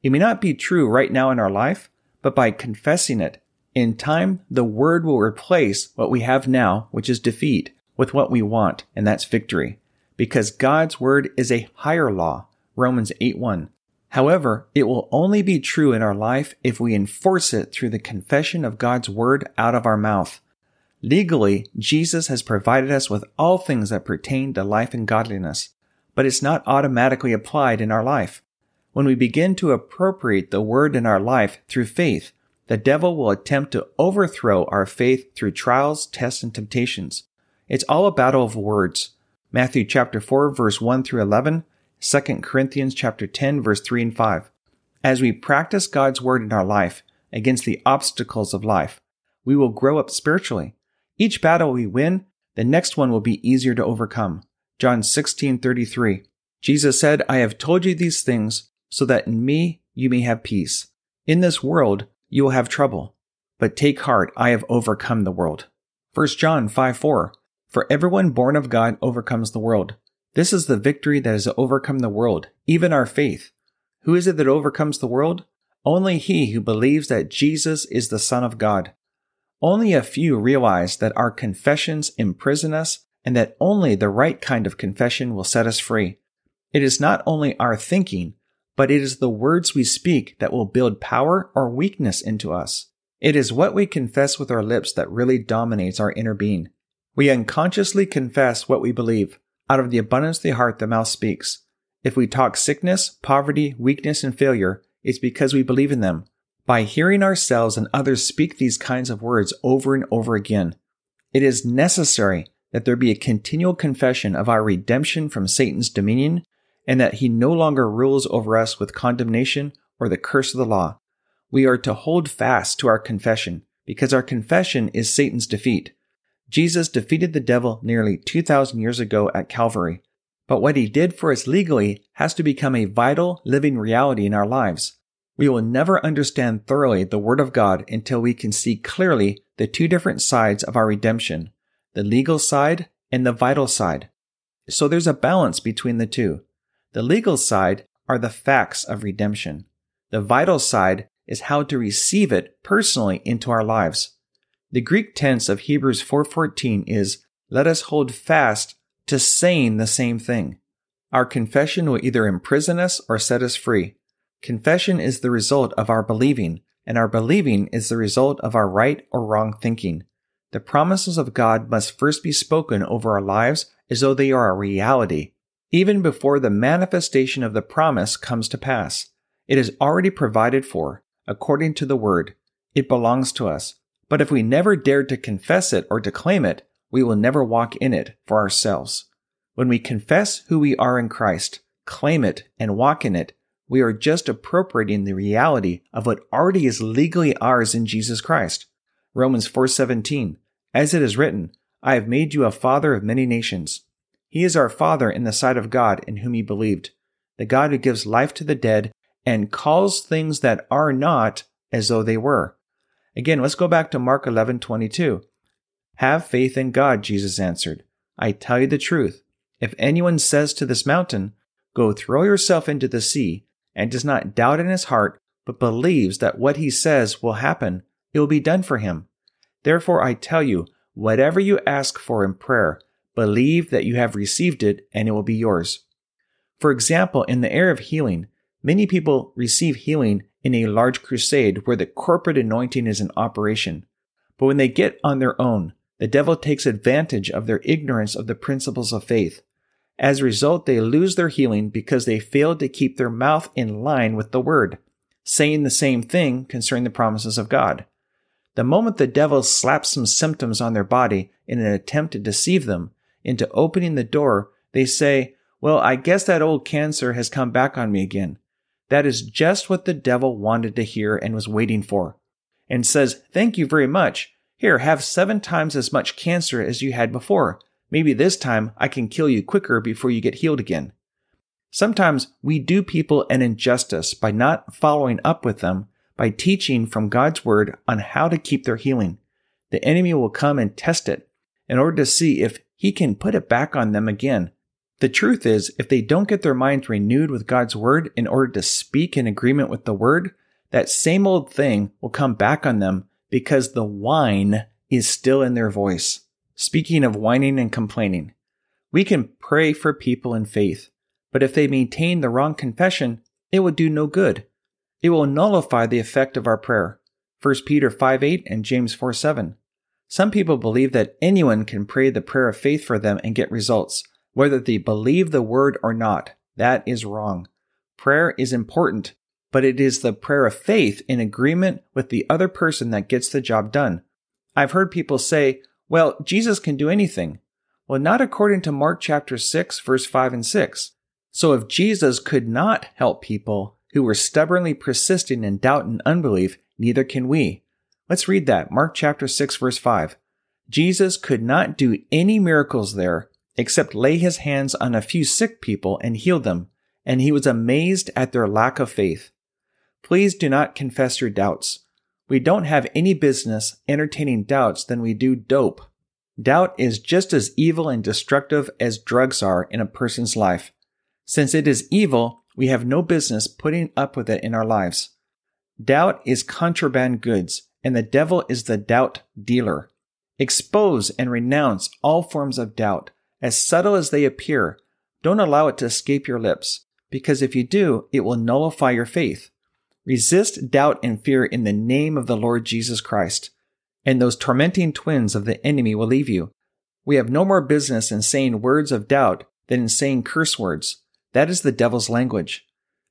It may not be true right now in our life, but by confessing it, in time, the word will replace what we have now, which is defeat, with what we want, and that's victory. Because God's word is a higher law. Romans 8:1. However, it will only be true in our life if we enforce it through the confession of God's word out of our mouth. Legally, Jesus has provided us with all things that pertain to life and godliness, but it's not automatically applied in our life. When we begin to appropriate the word in our life through faith, the devil will attempt to overthrow our faith through trials, tests, and temptations. It's all a battle of words. Matthew chapter 4, verse 1 through 11, 2 Corinthians chapter 10, verse 3 and 5. As we practice God's word in our life against the obstacles of life, we will grow up spiritually. Each battle we win, the next one will be easier to overcome. John 16:33. Jesus said, I have told you these things so that in me you may have peace. In this world you will have trouble, but take heart, I have overcome the world. 1 John 5:4. For everyone born of God overcomes the world. This is the victory that has overcome the world, even our faith. Who is it that overcomes the world? Only he who believes that Jesus is the Son of God. Only a few realize that our confessions imprison us and that only the right kind of confession will set us free. It is not only our thinking, but it is the words we speak that will build power or weakness into us. It is what we confess with our lips that really dominates our inner being. We unconsciously confess what we believe. Out of the abundance of the heart, the mouth speaks. If we talk sickness, poverty, weakness, and failure, it's because we believe in them. By hearing ourselves and others speak these kinds of words over and over again, it is necessary that there be a continual confession of our redemption from Satan's dominion and that he no longer rules over us with condemnation or the curse of the law. We are to hold fast to our confession because our confession is Satan's defeat. Jesus defeated the devil nearly 2,000 years ago at Calvary, but what he did for us legally has to become a vital, living reality in our lives. We will never understand thoroughly the Word of God until we can see clearly the two different sides of our redemption, the legal side and the vital side. So there's a balance between the two. The legal side are the facts of redemption. The vital side is how to receive it personally into our lives. The Greek tense of Hebrews 4:14 is, let us hold fast to saying the same thing. Our confession will either imprison us or set us free. Confession is the result of our believing, and our believing is the result of our right or wrong thinking. The promises of God must first be spoken over our lives as though they are a reality, even before the manifestation of the promise comes to pass. It is already provided for, according to the Word. It belongs to us. But if we never dared to confess it or to claim it, we will never walk in it for ourselves. When we confess who we are in Christ, claim it, and walk in it, we are just appropriating the reality of what already is legally ours in Jesus Christ. Romans 4:17, as it is written, I have made you a father of many nations. He is our Father in the sight of God in whom he believed, the God who gives life to the dead and calls things that are not as though they were. Again, let's go back to Mark 11:22. Have faith in God, Jesus answered. I tell you the truth. If anyone says to this mountain, go throw yourself into the sea, and does not doubt in his heart, but believes that what he says will happen, it will be done for him. Therefore, I tell you, whatever you ask for in prayer, believe that you have received it, and it will be yours. For example, in the area of healing, many people receive healing in a large crusade where the corporate anointing is in operation. But when they get on their own, the devil takes advantage of their ignorance of the principles of faith. As a result, they lose their healing because they failed to keep their mouth in line with the Word, saying the same thing concerning the promises of God. The moment the devil slaps some symptoms on their body in an attempt to deceive them into opening the door, they say, well, I guess that old cancer has come back on me again. That is just what the devil wanted to hear and was waiting for, and says, thank you very much. Here, have 7 times as much cancer as you had before. Maybe this time I can kill you quicker before you get healed again. Sometimes we do people an injustice by not following up with them, by teaching from God's Word on how to keep their healing. The enemy will come and test it in order to see if he can put it back on them again. The truth is, if they don't get their minds renewed with God's Word in order to speak in agreement with the Word, that same old thing will come back on them because the whine is still in their voice. Speaking of whining and complaining, we can pray for people in faith, but if they maintain the wrong confession, it will do no good. It will nullify the effect of our prayer. 1 Peter 5:8 and James 4:7. Some people believe that anyone can pray the prayer of faith for them and get results, whether they believe the Word or not. That is wrong. Prayer is important, but it is the prayer of faith in agreement with the other person that gets the job done. I've heard people say, well, Jesus can do anything. Well, not according to Mark chapter 6, verse 5 and 6. So if Jesus could not help people who were stubbornly persisting in doubt and unbelief, neither can we. Let's read that, Mark chapter 6, verse 5. Jesus could not do any miracles there, except lay his hands on a few sick people and heal them, and he was amazed at their lack of faith. Please do not confess your doubts. We don't have any business entertaining doubts than we do dope. Doubt is just as evil and destructive as drugs are in a person's life. Since it is evil, we have no business putting up with it in our lives. Doubt is contraband goods, and the devil is the doubt dealer. Expose and renounce all forms of doubt, as subtle as they appear. Don't allow it to escape your lips, because if you do, it will nullify your faith. Resist doubt and fear in the name of the Lord Jesus Christ, and those tormenting twins of the enemy will leave you. We have no more business in saying words of doubt than in saying curse words. That is the devil's language.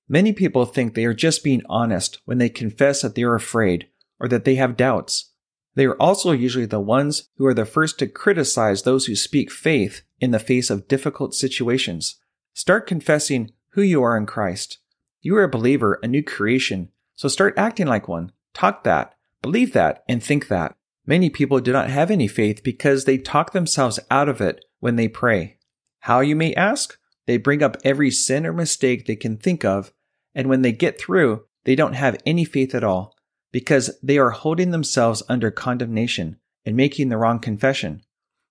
Many people think they are just being honest when they confess that they are afraid or that they have doubts. They are also usually the ones who are the first to criticize those who speak faith in the face of difficult situations. Start confessing who you are in Christ. You are a believer, a new creation, so start acting like one. Talk that, believe that, and think that. Many people do not have any faith because they talk themselves out of it when they pray. How, you may ask? They bring up every sin or mistake they can think of, and when they get through, they don't have any faith at all, because they are holding themselves under condemnation and making the wrong confession.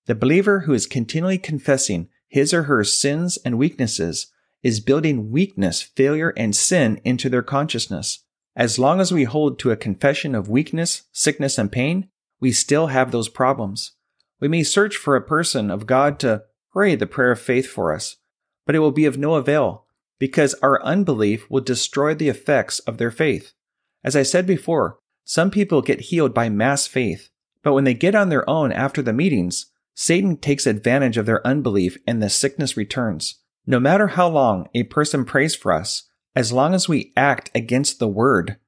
The believer who is continually confessing his or her sins and weaknesses is building weakness, failure, and sin into their consciousness. As long as we hold to a confession of weakness, sickness, and pain, we still have those problems. We may search for a person of God to pray the prayer of faith for us, but it will be of no avail, because our unbelief will destroy the effects of their faith. As I said before, some people get healed by mass faith, but when they get on their own after the meetings, Satan takes advantage of their unbelief and the sickness returns. No matter how long a person prays for us, as long as we act against the word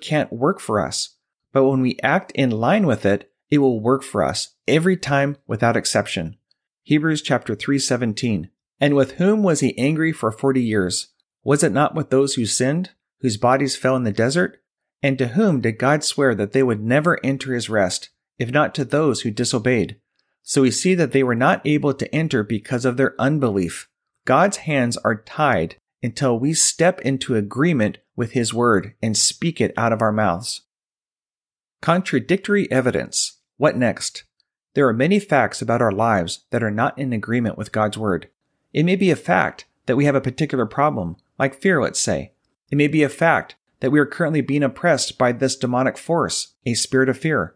can't work for us. But when we act in line with it, it will work for us every time without exception. Hebrews chapter 3:17. And with whom was he angry for 40 years? Was it not with those who sinned, whose bodies fell in the desert? And to whom did God swear that they would never enter his rest, if not to those who disobeyed? So we see that they were not able to enter because of their unbelief. God's hands are tied until we step into agreement with his word and speak it out of our mouths. Contradictory evidence. What next? There are many facts about our lives that are not in agreement with God's word. It may be a fact that we have a particular problem, like fear, let's say. It may be a fact that we are currently being oppressed by this demonic force, a spirit of fear.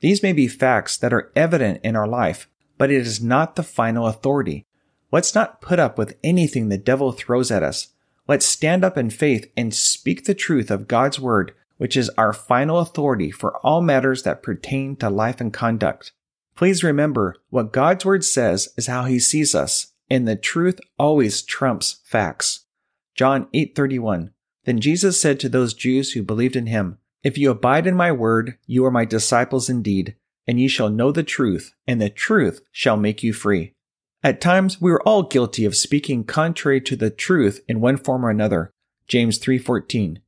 These may be facts that are evident in our life, but it is not the final authority. Let's not put up with anything the devil throws at us. Let's stand up in faith and speak the truth of God's word, which is our final authority for all matters that pertain to life and conduct. Please remember, what God's word says is how he sees us, and the truth always trumps facts. John 8:31. Then Jesus said to those Jews who believed in him, If you abide in my word, you are my disciples indeed, and ye shall know the truth, and the truth shall make you free. At times, we are all guilty of speaking contrary to the truth in one form or another. James 3:14.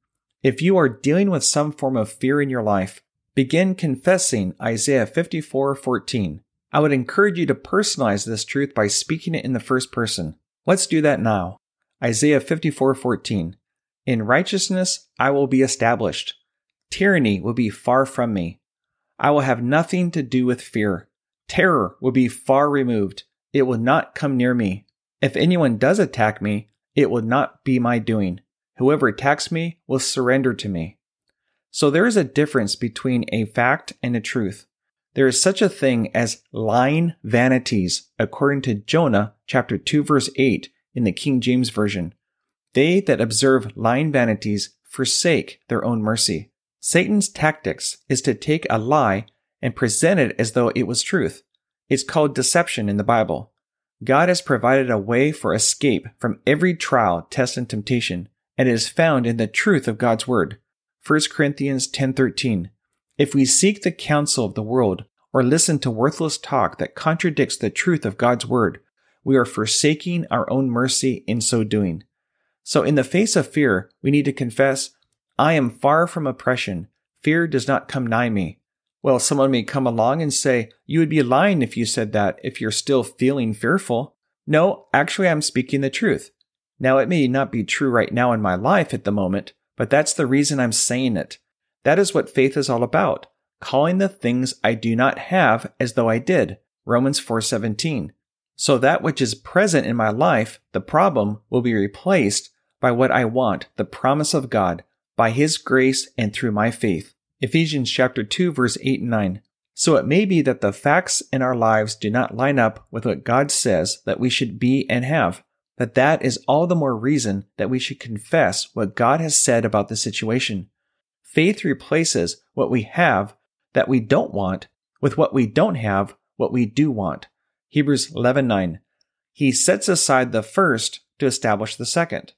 If you are dealing with some form of fear in your life, begin confessing Isaiah 54:14. I would encourage you to personalize this truth by speaking it in the first person. Let's do that now. Isaiah 54:14. In righteousness I will be established. Tyranny will be far from me. I will have nothing to do with fear. Terror will be far removed. It will not come near me. If anyone does attack me, it will not be my doing. Whoever attacks me will surrender to me. So there is a difference between a fact and a truth. There is such a thing as lying vanities, according to Jonah chapter 2 verse 8 in the King James Version. They that observe lying vanities forsake their own mercy. Satan's tactics is to take a lie and present it as though it was truth. It's called deception in the Bible. God has provided a way for escape from every trial, test, and temptation, and it is found in the truth of God's word. 1 Corinthians 10:13. If we seek the counsel of the world or listen to worthless talk that contradicts the truth of God's word, we are forsaking our own mercy in so doing. So in the face of fear, we need to confess, I am far from oppression. Fear does not come nigh me. Well, someone may come along and say, you would be lying if you said that, if you're still feeling fearful. No, actually, I'm speaking the truth. Now, it may not be true right now in my life at the moment, but that's the reason I'm saying it. That is what faith is all about, calling the things I do not have as though I did. Romans 4:17. So that which is present in my life, the problem, will be replaced by what I want, the promise of God, by His grace and through my faith. Ephesians chapter 2, verse 8 and 9. So it may be that the facts in our lives do not line up with what God says that we should be and have, but that is all the more reason that we should confess what God has said about the situation. Faith replaces what we have that we don't want with what we don't have, what we do want. Hebrews 11:9. He sets aside the first to establish the second.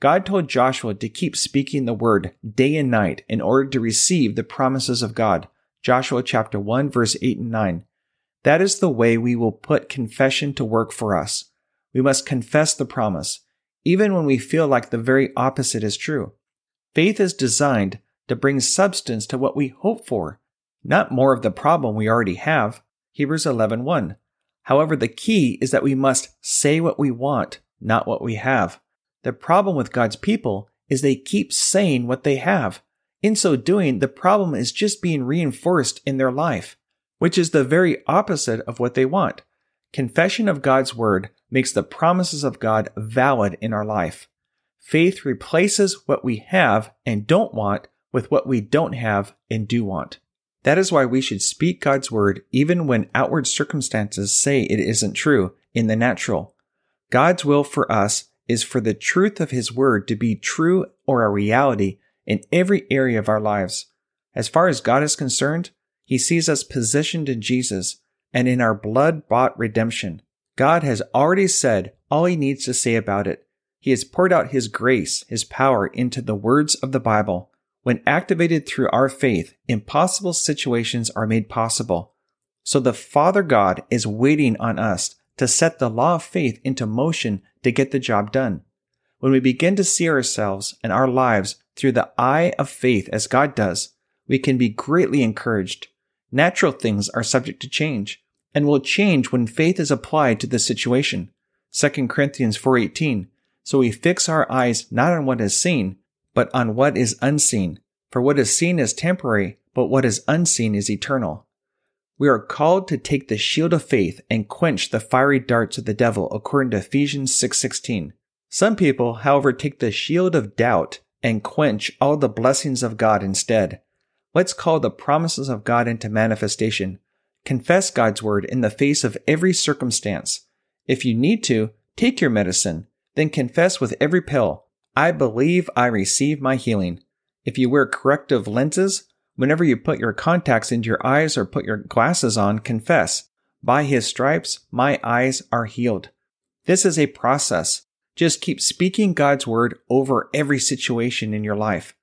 God told Joshua to keep speaking the word day and night in order to receive the promises of God. Joshua chapter 1, verse 8 and 9. That is the way we will put confession to work for us. We must confess the promise, even when we feel like the very opposite is true. Faith is designed to bring substance to what we hope for, not more of the problem we already have. Hebrews 11:1. However, the key is that we must say what we want, not what we have. The problem with God's people is they keep saying what they have. In so doing, the problem is just being reinforced in their life, which is the very opposite of what they want. Confession of God's word makes the promises of God valid in our life. Faith replaces what we have and don't want with what we don't have and do want. That is why we should speak God's word even when outward circumstances say it isn't true in the natural. God's will for us is for the truth of His word to be true or a reality in every area of our lives. As far as God is concerned, He sees us positioned in Jesus and in our blood-bought redemption. God has already said all He needs to say about it. He has poured out His grace, His power into the words of the Bible. When activated through our faith, impossible situations are made possible. So the Father God is waiting on us to set the law of faith into motion to get the job done. When we begin to see ourselves and our lives through the eye of faith as God does, we can be greatly encouraged. Natural things are subject to change and will change when faith is applied to the situation. 2 Corinthians 4:18. So we fix our eyes not on what is seen, but on what is unseen. For what is seen is temporary, but what is unseen is eternal. We are called to take the shield of faith and quench the fiery darts of the devil, according to Ephesians 6:16. Some people, however, take the shield of doubt and quench all the blessings of God instead. Let's call the promises of God into manifestation. Confess God's word in the face of every circumstance. If you need to, take your medicine, then confess with every pill, I believe I receive my healing. If you wear corrective lenses, whenever you put your contacts into your eyes or put your glasses on, confess, by His stripes, my eyes are healed. This is a process. Just keep speaking God's word over every situation in your life.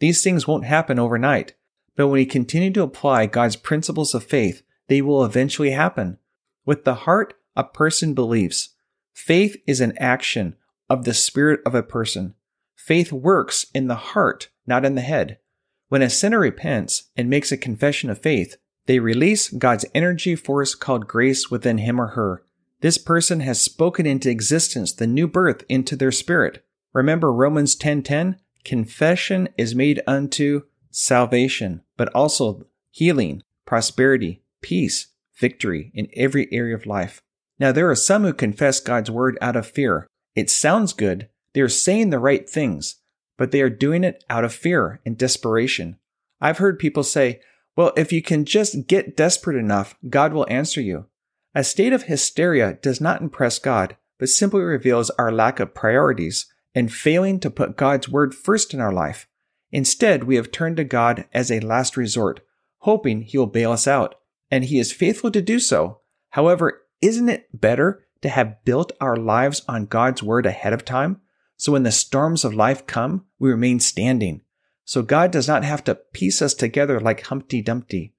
These things won't happen overnight, but when you continue to apply God's principles of faith, they will eventually happen. With the heart, a person believes. Faith is an action of the spirit of a person. Faith works in the heart, not in the head. When a sinner repents and makes a confession of faith, they release God's energy force called grace within him or her. This person has spoken into existence the new birth into their spirit. Remember Romans 10:10, confession is made unto salvation, but also healing, prosperity, peace, victory in every area of life. Now there are some who confess God's word out of fear. It sounds good. They are saying the right things, but they are doing it out of fear and desperation. I've heard people say, well, if you can just get desperate enough, God will answer you. A state of hysteria does not impress God, but simply reveals our lack of priorities and failing to put God's word first in our life. Instead, we have turned to God as a last resort, hoping He will bail us out, and He is faithful to do so. However, isn't it better to have built our lives on God's word ahead of time? So when the storms of life come, we remain standing. So God does not have to piece us together like Humpty Dumpty.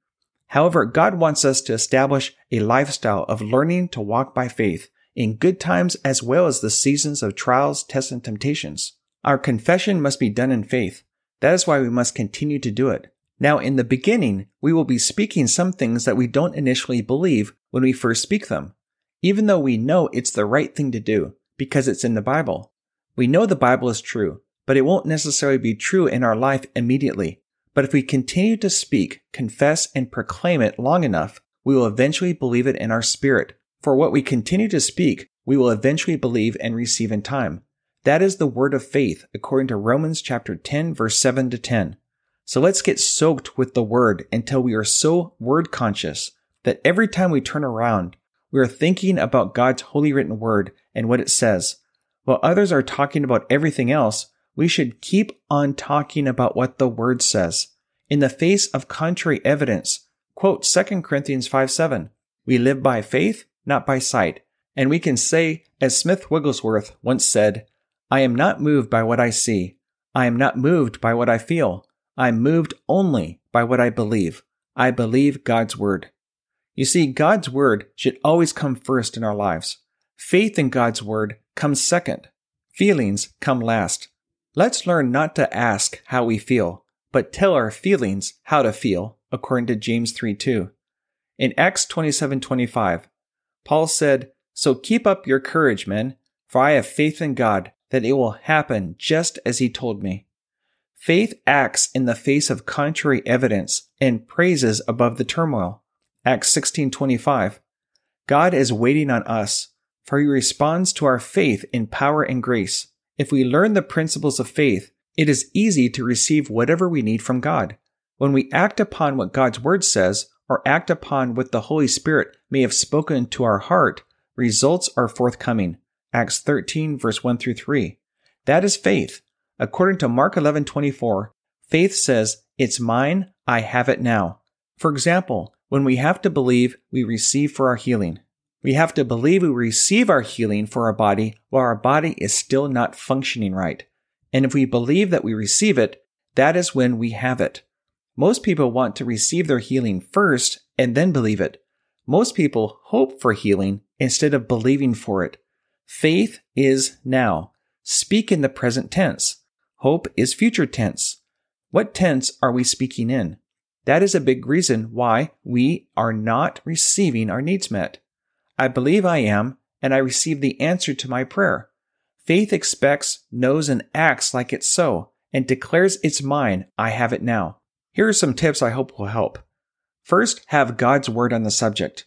However, God wants us to establish a lifestyle of learning to walk by faith in good times as well as the seasons of trials, tests, and temptations. Our confession must be done in faith. That is why we must continue to do it. Now, in the beginning, we will be speaking some things that we don't initially believe when we first speak them. even though we know it's the right thing to do because it's in the Bible. We know the Bible is true, but it won't necessarily be true in our life immediately. But if we continue to speak, confess, and proclaim it long enough, we will eventually believe it in our spirit. For what we continue to speak, we will eventually believe and receive in time. That is the word of faith, according to Romans chapter 10, verse 7 to 10. So let's get soaked with the word until we are so word conscious that every time we turn around, we are thinking about God's holy written word and what it says. While others are talking about everything else, we should keep on talking about what the word says. In the face of contrary evidence, quote 2 Corinthians 5:7, we live by faith, not by sight. And we can say, as Smith Wigglesworth once said, I am not moved by what I see. I am not moved by what I feel. I am moved only by what I believe. I believe God's word. You see, God's word should always come first in our lives. Faith in God's word comes second. Feelings come last. Let's learn not to ask how we feel, but tell our feelings how to feel, according to James 3:2. In Acts 27:25, Paul said, So keep up your courage, men, for I have faith in God that it will happen just as he told me. Faith acts in the face of contrary evidence and praises above the turmoil. Acts 16:25. God is waiting on us, for he responds to our faith in power and grace. If we learn the principles of faith, it is easy to receive whatever we need from God. When we act upon what God's word says, or act upon what the Holy Spirit may have spoken to our heart, results are forthcoming. Acts 13, verse 1 through 3. That is faith. According to Mark 11:24, faith says, It's mine, I have it now. For example, when we have to believe we receive for our healing. We have to believe we receive our healing for our body while our body is still not functioning right. And if we believe that we receive it, that is when we have it. Most people want to receive their healing first and then believe it. Most people hope for healing instead of believing for it. Faith is now. Speak in the present tense. Hope is future tense. What tense are we speaking in? That is a big reason why we are not receiving our needs met. I believe I am, and I receive the answer to my prayer. Faith expects, knows, and acts like it's so, and declares it's mine, I have it now. Here are some tips I hope will help. First, have God's word on the subject.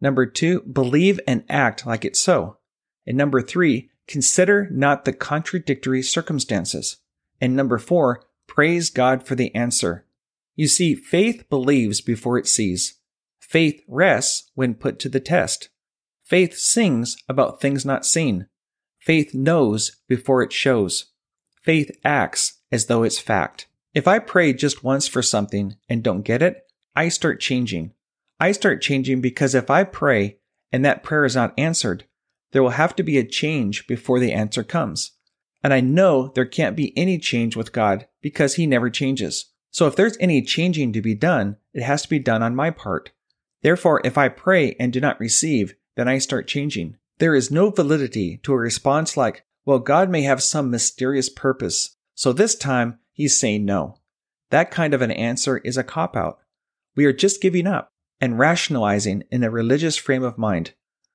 Number 2, believe and act like it's so. And number 3, consider not the contradictory circumstances. And number 4, praise God for the answer. You see, faith believes before it sees. Faith rests when put to the test. Faith sings about things not seen. Faith knows before it shows. Faith acts as though it's fact. If I pray just once for something and don't get it, I start changing. I start changing because if I pray and that prayer is not answered, there will have to be a change before the answer comes. And I know there can't be any change with God because he never changes. So if there's any changing to be done, it has to be done on my part. Therefore, if I pray and do not receive, then I start changing. There is no validity to a response like, well, God may have some mysterious purpose, so this time he's saying no. That kind of an answer is a cop-out. We are just giving up and rationalizing in a religious frame of mind.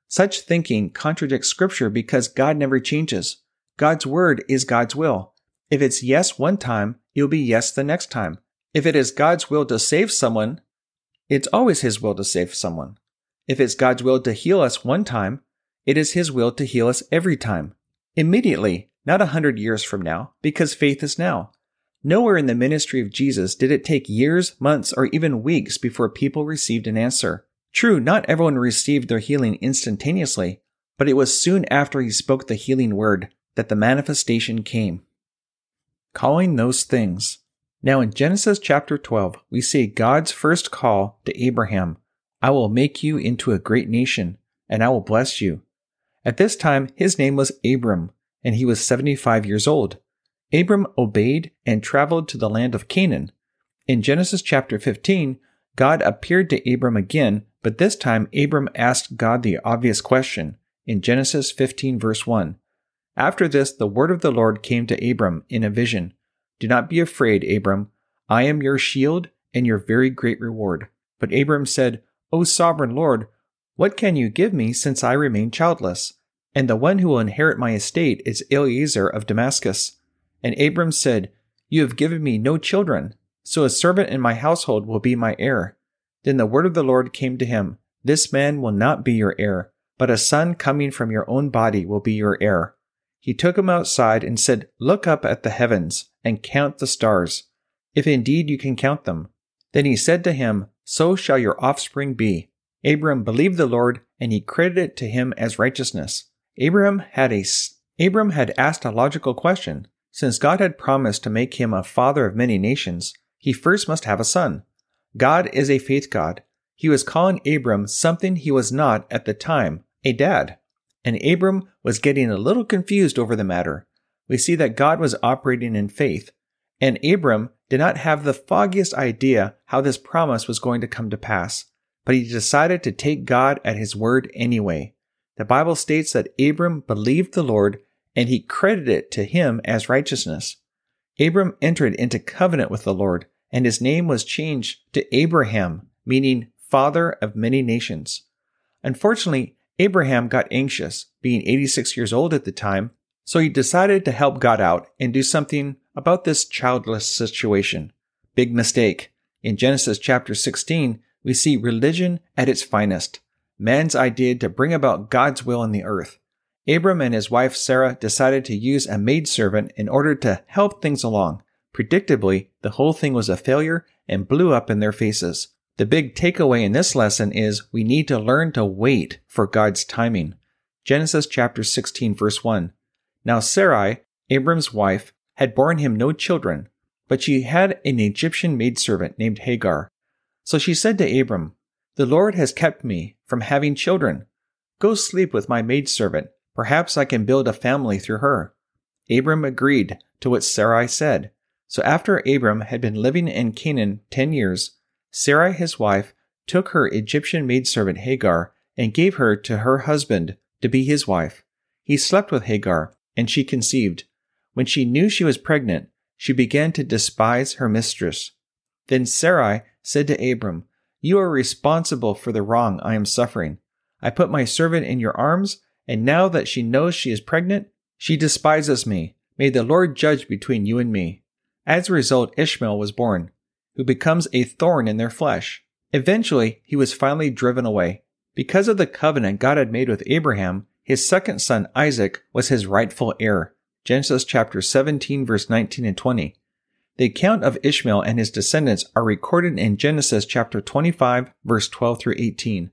Such thinking contradicts Scripture because God never changes. God's word is God's will. If it's yes one time, it'll be yes the next time. If it is God's will to save someone, it's always his will to save someone. If it's God's will to heal us one time, it is his will to heal us every time. Immediately, not 100 years from now, because faith is now. Nowhere in the ministry of Jesus did it take years, months, or even weeks before people received an answer. True, not everyone received their healing instantaneously, but it was soon after he spoke the healing word that the manifestation came. Calling those things. Now in Genesis chapter 12, we see God's first call to Abraham. I will make you into a great nation, and I will bless you. At this time, his name was Abram, and he was 75 years old. Abram obeyed and traveled to the land of Canaan. In Genesis chapter 15, God appeared to Abram again, but this time Abram asked God the obvious question in Genesis 15 verse 1. After this, the word of the Lord came to Abram in a vision. Do not be afraid, Abram. I am your shield and your very great reward. But Abram said, O sovereign Lord, What can you give me, since I remain childless? And the one who will inherit my estate is Eliezer of Damascus. And Abram said, You have given me no children, so a servant in my household will be my heir. Then the word of the Lord came to him, This man will not be your heir, but a son coming from your own body will be your heir. He took him outside and said, Look up at the heavens and count the stars, if indeed you can count them. Then he said to him, So shall your offspring be. Abram believed the Lord, and he credited it to him as righteousness. Abram had asked a logical question. Since God had promised to make him a father of many nations, he first must have a son. God is a faith God. He was calling Abram something he was not at the time, a dad. And Abram was getting a little confused over the matter. We see that God was operating in faith, and Abram did not have the foggiest idea how this promise was going to come to pass. But he decided to take God at his word anyway. The Bible states that Abram believed the Lord, and he credited it to him as righteousness. Abram entered into covenant with the Lord, and his name was changed to Abraham, meaning father of many nations. Unfortunately, Abraham got anxious, being 86 years old at the time, so he decided to help God out and do something about this childless situation. Big mistake. In Genesis chapter 16, we see religion at its finest, man's idea to bring about God's will on the earth. Abram and his wife Sarah decided to use a maidservant in order to help things along. Predictably, the whole thing was a failure and blew up in their faces. The big takeaway in this lesson is we need to learn to wait for God's timing. Genesis chapter 16, verse 1. Now Sarai, Abram's wife, had borne him no children, but she had an Egyptian maidservant named Hagar. So she said to Abram, The Lord has kept me from having children. Go sleep with my maidservant. Perhaps I can build a family through her. Abram agreed to what Sarai said. So after Abram had been living in Canaan 10 years, Sarai, his wife, took her Egyptian maidservant Hagar and gave her to her husband to be his wife. He slept with Hagar, and she conceived. When she knew she was pregnant, she began to despise her mistress. Then Sarai said to Abram, You are responsible for the wrong I am suffering. I put my servant in your arms, and now that she knows she is pregnant, she despises me. May the Lord judge between you and me. As a result, Ishmael was born, who becomes a thorn in their flesh. Eventually, he was finally driven away. Because of the covenant God had made with Abraham, his second son Isaac was his rightful heir. Genesis chapter 17, verse 19 and 20. The account of Ishmael and his descendants are recorded in Genesis chapter 25, verse 12 through 18.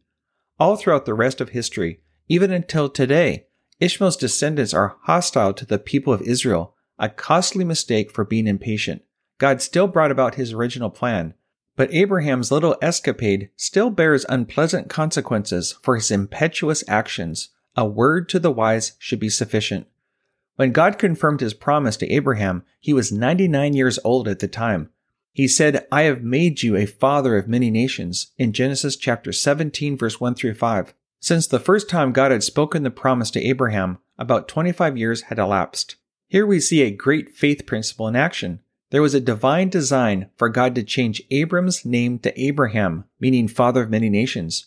All throughout the rest of history, even until today, Ishmael's descendants are hostile to the people of Israel, a costly mistake for being impatient. God still brought about his original plan, but Abraham's little escapade still bears unpleasant consequences for his impetuous actions. A word to the wise should be sufficient. When God confirmed his promise to Abraham, he was 99 years old at the time. He said, I have made you a father of many nations, in Genesis chapter 17, verse 1 through 5. Since the first time God had spoken the promise to Abraham, about 25 years had elapsed. Here we see a great faith principle in action. There was a divine design for God to change Abram's name to Abraham, meaning father of many nations.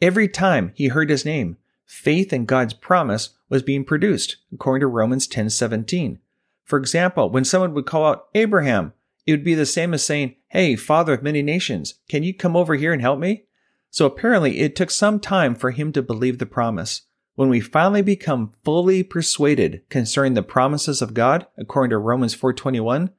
Every time he heard his name, faith in God's promise was being produced, according to Romans 10:17. For example, when someone would call out Abraham, it would be the same as saying, Hey, father of many nations, can you come over here and help me? So apparently it took some time for him to believe the promise. When we finally become fully persuaded concerning the promises of God, according to Romans 4:21,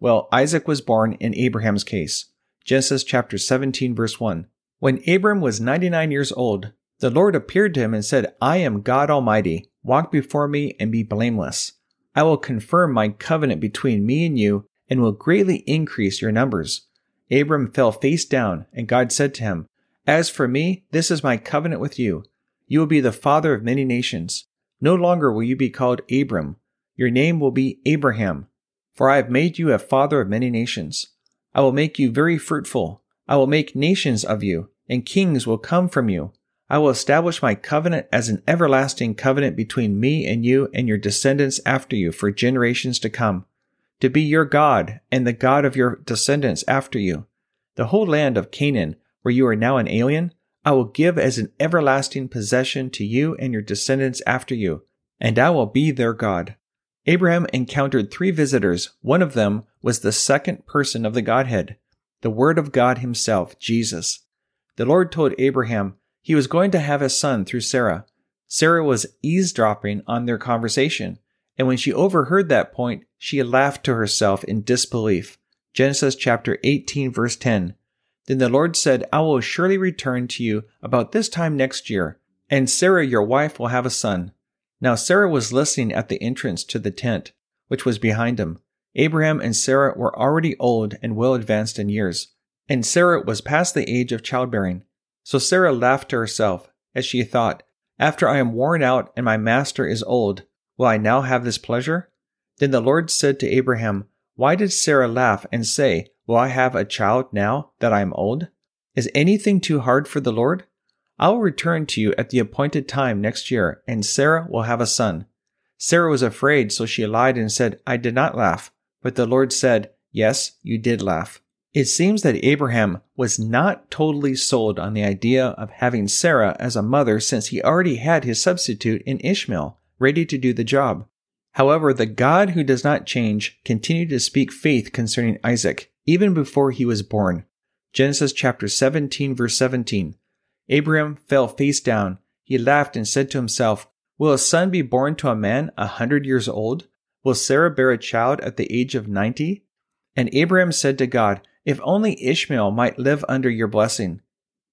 well, Isaac was born in Abraham's case. Genesis chapter 17, verse 1. When Abram was 99 years old, the Lord appeared to him and said, I am God Almighty. Walk before me and be blameless. I will confirm my covenant between me and you and will greatly increase your numbers. Abram fell face down, and God said to him, As for me, this is my covenant with you. You will be the father of many nations. No longer will you be called Abram. Your name will be Abraham, for I have made you a father of many nations. I will make you very fruitful. I will make nations of you, and kings will come from you. I will establish my covenant as an everlasting covenant between me and you and your descendants after you for generations to come, to be your God and the God of your descendants after you. The whole land of Canaan, where you are now an alien, I will give as an everlasting possession to you and your descendants after you, and I will be their God." Abraham encountered three visitors. One of them was the second person of the Godhead, the Word of God himself, Jesus. The Lord told Abraham he was going to have a son through Sarah. Sarah was eavesdropping on their conversation, and when she overheard that point, she laughed to herself in disbelief. Genesis chapter 18, verse 10. Then the Lord said, "I will surely return to you about this time next year, and Sarah your wife will have a son." Now Sarah was listening at the entrance to the tent, which was behind him. Abraham and Sarah were already old and well advanced in years, and Sarah was past the age of childbearing. So Sarah laughed to herself, as she thought, "After I am worn out and my master is old, will I now have this pleasure?" Then the Lord said to Abraham, "Why did Sarah laugh and say, 'Will I have a child now that I am old?' Is anything too hard for the Lord? I will return to you at the appointed time next year, and Sarah will have a son." Sarah was afraid, so she lied and said, "I did not laugh." But the Lord said, "Yes, you did laugh." It seems that Abraham was not totally sold on the idea of having Sarah as a mother, since he already had his substitute in Ishmael, ready to do the job. However, the God who does not change continued to speak faith concerning Isaac, even before he was born. Genesis chapter 17, verse 17. Abraham fell face down. He laughed and said to himself, "Will a son be born to a man 100 years old? Will Sarah bear a child at the age of 90? And Abraham said to God, "If only Ishmael might live under your blessing."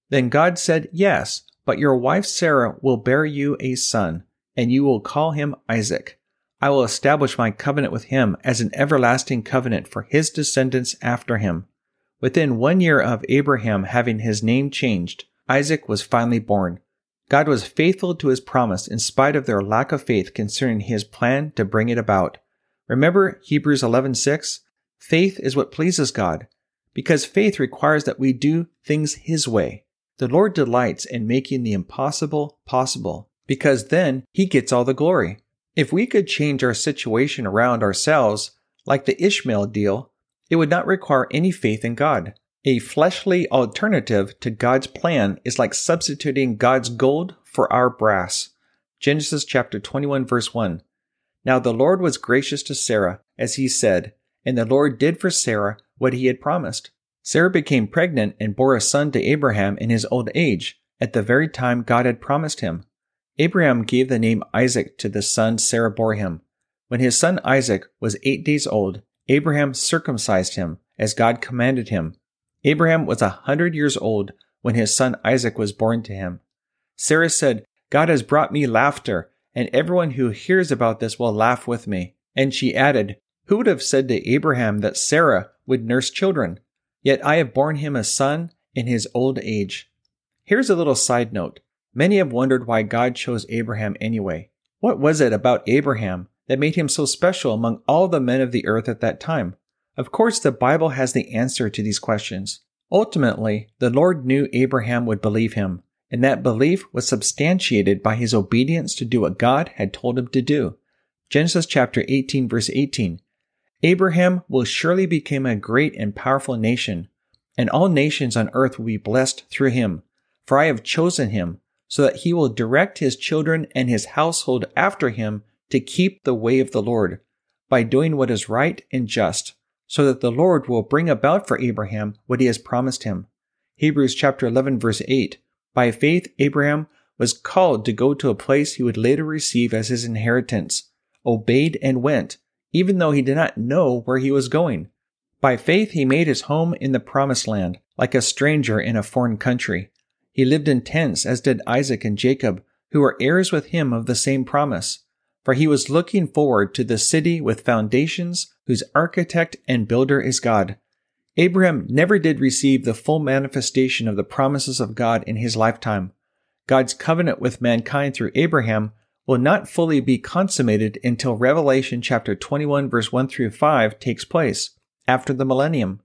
Then God said, "Yes, but your wife Sarah will bear you a son, and you will call him Isaac. I will establish my covenant with him as an everlasting covenant for his descendants after him." Within 1 year of Abraham having his name changed, Isaac was finally born. God was faithful to his promise in spite of their lack of faith concerning his plan to bring it about. Remember Hebrews 11:6? Faith is what pleases God, because faith requires that we do things his way. The Lord delights in making the impossible possible, because then he gets all the glory. If we could change our situation around ourselves, like the Ishmael deal, it would not require any faith in God. A fleshly alternative to God's plan is like substituting God's gold for our brass. Genesis chapter 21, verse 1. Now the Lord was gracious to Sarah, as he said, and the Lord did for Sarah what he had promised. Sarah became pregnant and bore a son to Abraham in his old age, at the very time God had promised him. Abraham gave the name Isaac to the son Sarah bore him. When his son Isaac was 8 days old, Abraham circumcised him, as God commanded him. Abraham was 100 years old when his son Isaac was born to him. Sarah said, "God has brought me laughter, and everyone who hears about this will laugh with me." And she added, "Who would have said to Abraham that Sarah would nurse children? Yet I have borne him a son in his old age." Here's a little side note. Many have wondered why God chose Abraham anyway. What was it about Abraham that made him so special among all the men of the earth at that time? Of course, the Bible has the answer to these questions. Ultimately, the Lord knew Abraham would believe him, and that belief was substantiated by his obedience to do what God had told him to do. Genesis chapter 18, verse 18. Abraham will surely become a great and powerful nation, and all nations on earth will be blessed through him. For I have chosen him, so that he will direct his children and his household after him to keep the way of the Lord, by doing what is right and just, so that the Lord will bring about for Abraham what he has promised him. Hebrews chapter 11, verse 8. By faith, Abraham was called to go to a place he would later receive as his inheritance, obeyed and went, even though he did not know where he was going. By faith he made his home in the promised land, like a stranger in a foreign country. He lived in tents, as did Isaac and Jacob, who were heirs with him of the same promise. For he was looking forward to the city with foundations, whose architect and builder is God. Abraham never did receive the full manifestation of the promises of God in his lifetime. God's covenant with mankind through Abraham will not fully be consummated until Revelation chapter 21, verse 1 through 5 takes place, after the millennium.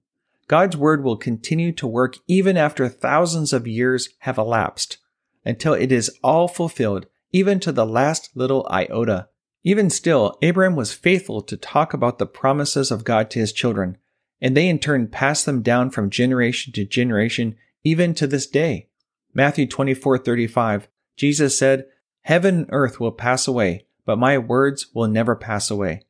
God's word will continue to work even after thousands of years have elapsed, until it is all fulfilled, even to the last little iota. Even still, Abraham was faithful to talk about the promises of God to his children, and they in turn passed them down from generation to generation, even to this day. Matthew 24:35, Jesus said, "Heaven and earth will pass away, but my words will never pass away."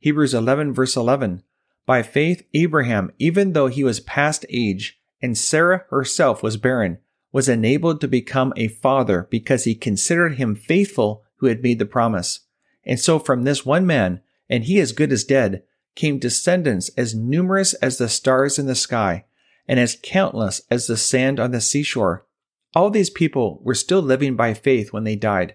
Hebrews 11:11, by faith Abraham, even though he was past age, and Sarah herself was barren, was enabled to become a father because he considered him faithful who had made the promise. And so from this one man, and he as good as dead, came descendants as numerous as the stars in the sky, and as countless as the sand on the seashore. All these people were still living by faith when they died.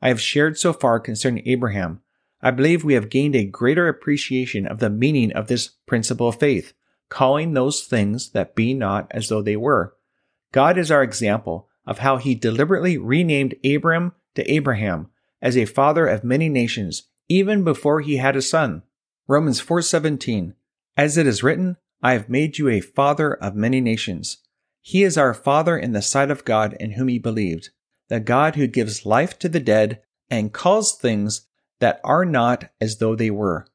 I have shared so far concerning Abraham, I believe we have gained a greater appreciation of the meaning of this principle of faith, calling those things that be not as though they were. God is our example of how he deliberately renamed Abram to Abraham as a father of many nations, even before he had a son. Romans 4:17, as it is written, I have made you a father of many nations. He is our father in the sight of God in whom he believed, the God who gives life to the dead and calls things that are not as though they were.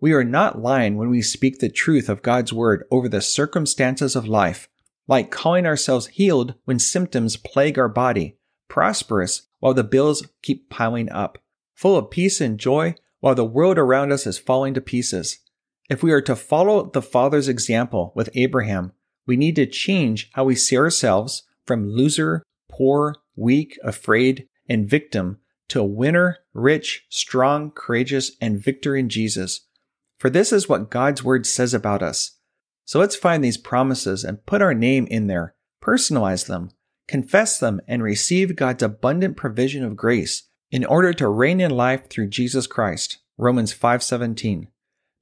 We are not lying when we speak the truth of God's word over the circumstances of life, like calling ourselves healed when symptoms plague our body, prosperous while the bills keep piling up, full of peace and joy while the world around us is falling to pieces. If we are to follow the Father's example with Abraham, we need to change how we see ourselves from loser, poor, weak, afraid, and victim to a winner, rich, strong, courageous, and victor in Jesus. For this is what God's word says about us. So let's find these promises and put our name in there, personalize them, confess them, and receive God's abundant provision of grace in order to reign in life through Jesus Christ. Romans 5:17.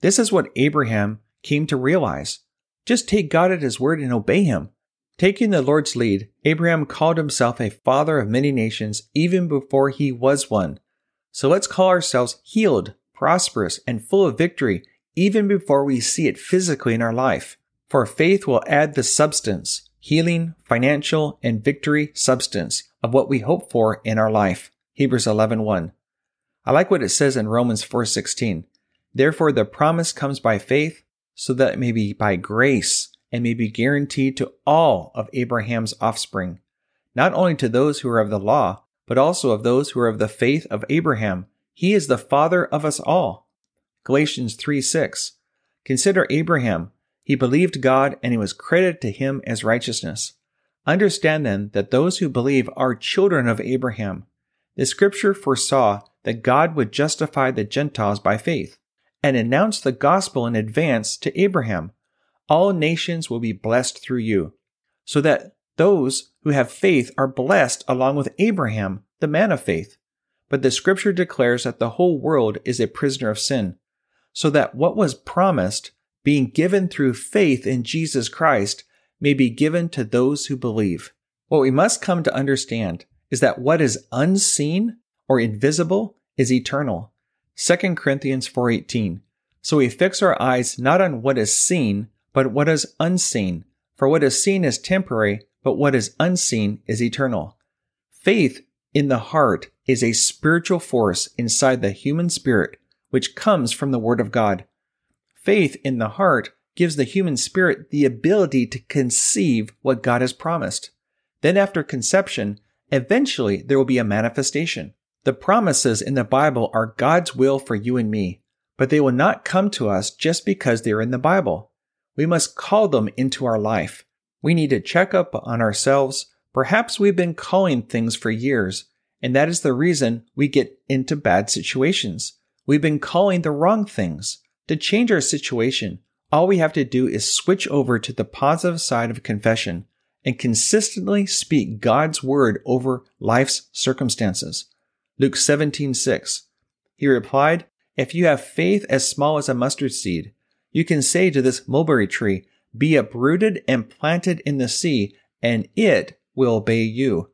This is what Abraham came to realize. Just take God at his word and obey him. Taking the Lord's lead, Abraham called himself a father of many nations even before he was one. So let's call ourselves healed, prosperous, and full of victory even before we see it physically in our life. For faith will add the substance, healing, financial, and victory substance of what we hope for in our life. Hebrews 11:1. I like what it says in Romans 4:16. Therefore the promise comes by faith, so that it may be by grace, and may be guaranteed to all of Abraham's offspring, not only to those who are of the law, but also of those who are of the faith of Abraham. He is the father of us all. Galatians 3:6. Consider Abraham. He believed God, and it was credited to him as righteousness. Understand then that those who believe are children of Abraham. The scripture foresaw that God would justify the Gentiles by faith, and announce the gospel in advance to Abraham. All nations will be blessed through you, so that those who have faith are blessed along with Abraham, the man of faith. But the scripture declares that the whole world is a prisoner of sin, so that what was promised, being given through faith in Jesus Christ, may be given to those who believe. What we must come to understand is that what is unseen or invisible is eternal. 2 Corinthians 4:18. So we fix our eyes not on what is seen, but what is unseen. For what is seen is temporary, but what is unseen is eternal. Faith in the heart is a spiritual force inside the human spirit, which comes from the Word of God. Faith in the heart gives the human spirit the ability to conceive what God has promised. Then after conception, eventually there will be a manifestation. The promises in the Bible are God's will for you and me, but they will not come to us just because they are in the Bible. We must call them into our life. We need to check up on ourselves. Perhaps we've been calling things for years, and that is the reason we get into bad situations. We've been calling the wrong things. To change our situation, all we have to do is switch over to the positive side of confession and consistently speak God's word over life's circumstances. Luke 17:6. He replied, if you have faith as small as a mustard seed, you can say to this mulberry tree, be uprooted and planted in the sea, and it will obey you.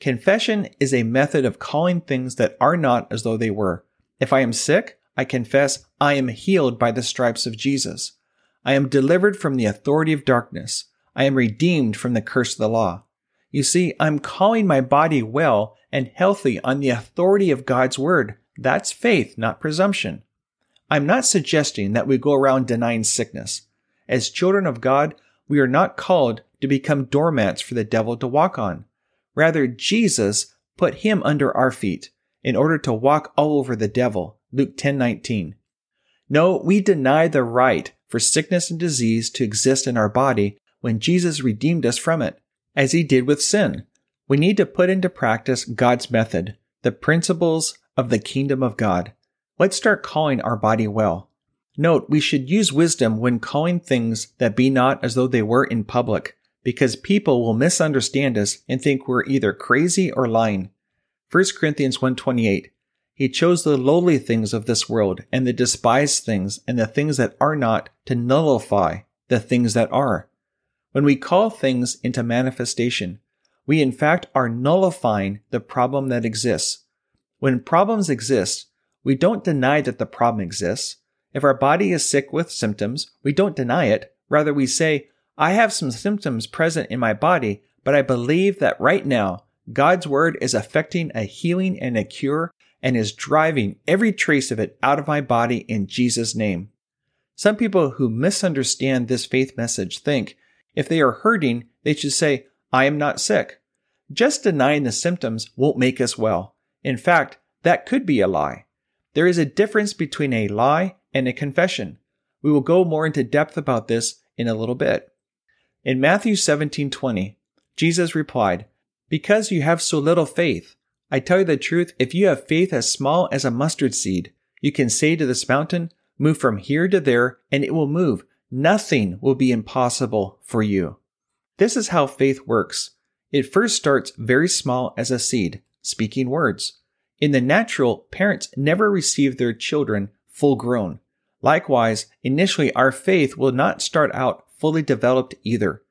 Confession is a method of calling things that are not as though they were. If I am sick, I confess I am healed by the stripes of Jesus. I am delivered from the authority of darkness. I am redeemed from the curse of the law. You see, I'm calling my body well and healthy on the authority of God's word. That's faith, not presumption. I'm not suggesting that we go around denying sickness. As children of God, we are not called to become doormats for the devil to walk on. Rather, Jesus put him under our feet in order to walk all over the devil. Luke 10:19. No, we deny the right for sickness and disease to exist in our body when Jesus redeemed us from it, as he did with sin. We need to put into practice God's method, the principles of the kingdom of God. Let's start calling our body well. Note, we should use wisdom when calling things that be not as though they were in public, because people will misunderstand us and think we're either crazy or lying. 1 Corinthians 1:28. He chose the lowly things of this world and the despised things and the things that are not to nullify the things that are. When we call things into manifestation, we in fact are nullifying the problem that exists. When problems exist, we don't deny that the problem exists. If our body is sick with symptoms, we don't deny it. Rather, we say, I have some symptoms present in my body, but I believe that right now, God's word is affecting a healing and a cure and is driving every trace of it out of my body in Jesus' name. Some people who misunderstand this faith message think if they are hurting, they should say, I am not sick. Just denying the symptoms won't make us well. In fact, that could be a lie. There is a difference between a lie and a confession. We will go more into depth about this in a little bit. In Matthew 17:20, Jesus replied, Because you have so little faith, I tell you the truth, if you have faith as small as a mustard seed, you can say to this mountain, move from here to there, and it will move. Nothing will be impossible for you. This is how faith works. It first starts very small as a seed, speaking words. In the natural, parents never receive their children full grown. Likewise, initially our faith will not start out fully developed either.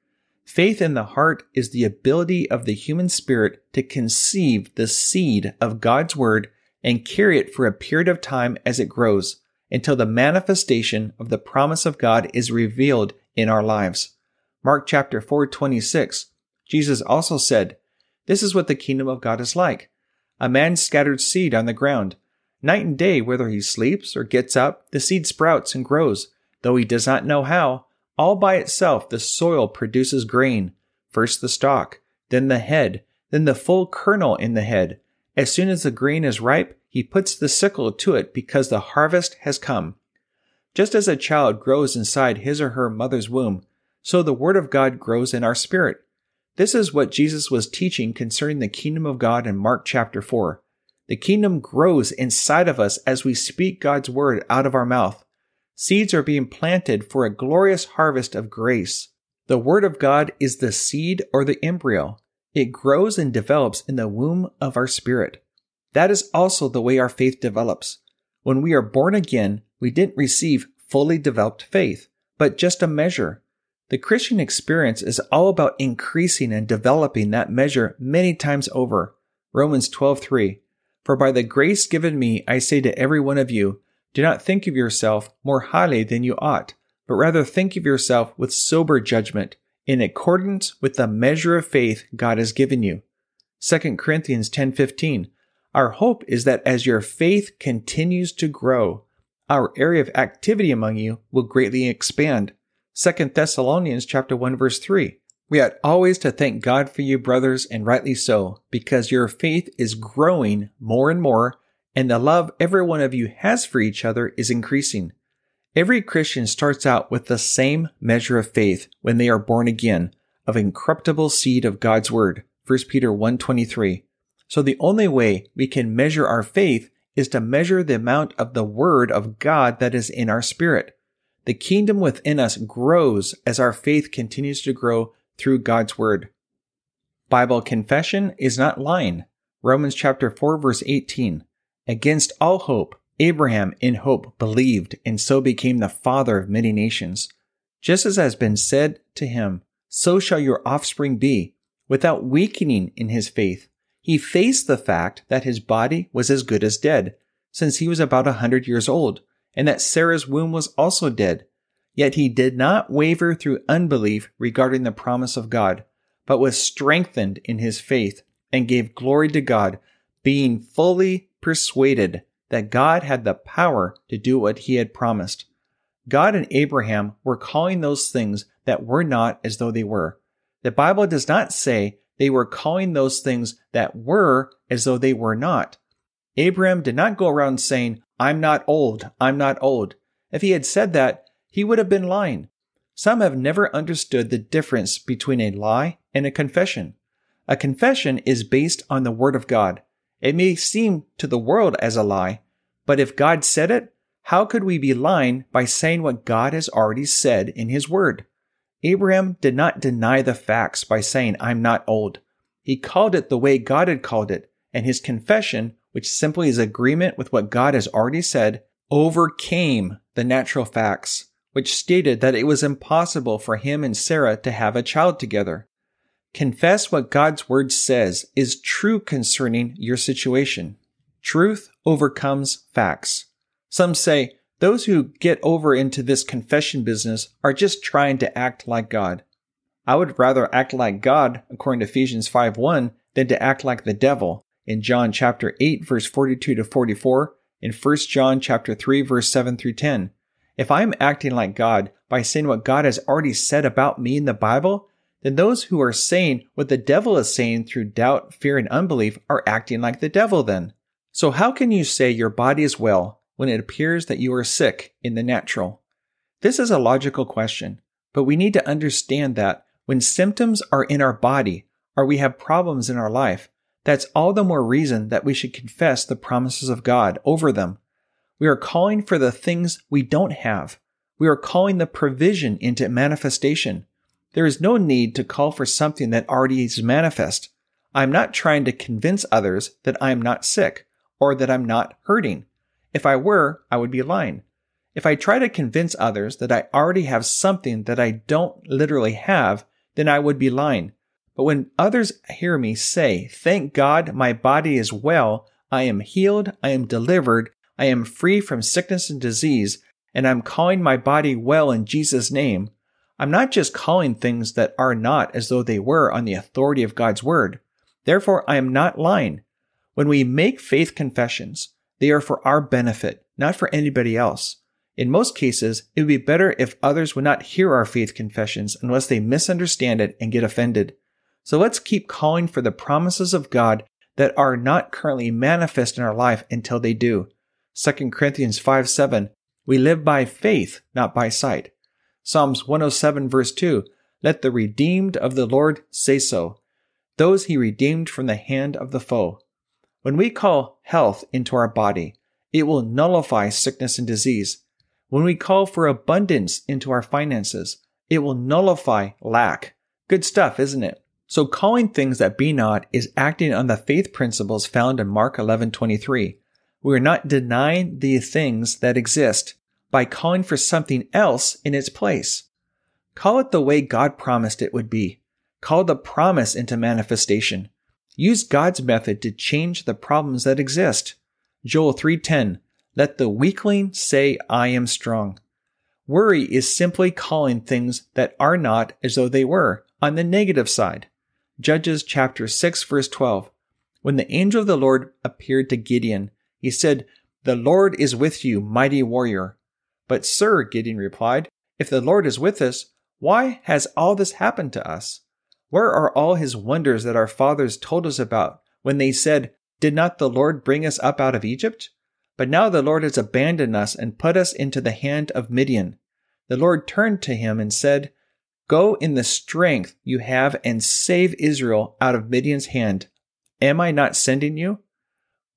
Faith in the heart is the ability of the human spirit to conceive the seed of God's word and carry it for a period of time as it grows, until the manifestation of the promise of God is revealed in our lives. Mark chapter 4:26, Jesus also said, This is what the kingdom of God is like. A man scattered seed on the ground. Night and day, whether he sleeps or gets up, the seed sprouts and grows, though he does not know how. All by itself, the soil produces grain, first the stalk, then the head, then the full kernel in the head. As soon as the grain is ripe, he puts the sickle to it because the harvest has come. Just as a child grows inside his or her mother's womb, so the word of God grows in our spirit. This is what Jesus was teaching concerning the kingdom of God in Mark chapter 4. The kingdom grows inside of us as we speak God's word out of our mouth. Seeds are being planted for a glorious harvest of grace. The Word of God is the seed or the embryo. It grows and develops in the womb of our spirit. That is also the way our faith develops. When we are born again, we didn't receive fully developed faith, but just a measure. The Christian experience is all about increasing and developing that measure many times over. Romans 12:3. For by the grace given me, I say to every one of you, do not think of yourself more highly than you ought, but rather think of yourself with sober judgment, in accordance with the measure of faith God has given you. 2 Corinthians 10:15. Our hope is that as your faith continues to grow, our area of activity among you will greatly expand. 2 Thessalonians chapter 1, verse 3. We ought always to thank God for you, brothers, and rightly so, because your faith is growing more and more, and the love every one of you has for each other is increasing. Every Christian starts out with the same measure of faith when they are born again, of incorruptible seed of God's word, 1 Peter 1:23. So the only way we can measure our faith is to measure the amount of the word of God that is in our spirit. The kingdom within us grows as our faith continues to grow through God's word. Bible confession is not lying. Romans chapter 4, verse 18. Against all hope, Abraham in hope believed, and so became the father of many nations. Just as has been said to him, so shall your offspring be. Without weakening in his faith, he faced the fact that his body was as good as dead, since he was about 100 years old, and that Sarah's womb was also dead. Yet he did not waver through unbelief regarding the promise of God, but was strengthened in his faith and gave glory to God, being fully persuaded that God had the power to do what he had promised. God and Abraham were calling those things that were not as though they were. The Bible does not say they were calling those things that were as though they were not. Abraham did not go around saying, "I'm not old, I'm not old." If he had said that, he would have been lying. Some have never understood the difference between a lie and a confession. A confession is based on the Word of God. It may seem to the world as a lie, but if God said it, how could we be lying by saying what God has already said in His Word? Abraham did not deny the facts by saying, "I'm not old." He called it the way God had called it, and his confession, which simply is agreement with what God has already said, overcame the natural facts, which stated that it was impossible for him and Sarah to have a child together. Confess what God's Word says is true concerning your situation. Truth overcomes facts. Some say, those who get over into this confession business are just trying to act like God. I would rather act like God, according to Ephesians 5:1, than to act like the devil, in John chapter 8, verse 42 to 44, in 1 John chapter 3, verse 7 through 10. If I'm acting like God by saying what God has already said about me in the Bible, then those who are saying what the devil is saying through doubt, fear, and unbelief are acting like the devil then. So how can you say your body is well when it appears that you are sick in the natural? This is a logical question, but we need to understand that when symptoms are in our body or we have problems in our life, that's all the more reason that we should confess the promises of God over them. We are calling for the things we don't have. We are calling the provision into manifestation. There is no need to call for something that already is manifest. I'm not trying to convince others that I'm not sick or that I'm not hurting. If I were, I would be lying. If I try to convince others that I already have something that I don't literally have, then I would be lying. But when others hear me say, "Thank God my body is well, I am healed, I am delivered, I am free from sickness and disease, and I'm calling my body well in Jesus' name," I'm not just calling things that are not as though they were on the authority of God's Word. Therefore, I am not lying. When we make faith confessions, they are for our benefit, not for anybody else. In most cases, it would be better if others would not hear our faith confessions unless they misunderstand it and get offended. So let's keep calling for the promises of God that are not currently manifest in our life until they do. 2 Corinthians 5:7, "We live by faith, not by sight." Psalms 107 verse 2, "Let the redeemed of the Lord say so, those he redeemed from the hand of the foe." When we call health into our body, it will nullify sickness and disease. When we call for abundance into our finances, it will nullify lack. Good stuff, isn't it? So calling things that be not is acting on the faith principles found in Mark 11:23. We are not denying the things that exist by calling for something else in its place. Call it the way God promised it would be. Call the promise into manifestation. Use God's method to change the problems that exist. Joel 3:10, "Let the weakling say, I am strong." Worry is simply calling things that are not as though they were, on the negative side. Judges chapter 6, verse 12, "When the angel of the Lord appeared to Gideon, he said, 'The Lord is with you, mighty warrior.' But sir," Gideon replied, "if the Lord is with us, why has all this happened to us? Where are all his wonders that our fathers told us about when they said, 'Did not the Lord bring us up out of Egypt?' But now the Lord has abandoned us and put us into the hand of Midian." The Lord turned to him and said, "Go in the strength you have and save Israel out of Midian's hand. Am I not sending you?"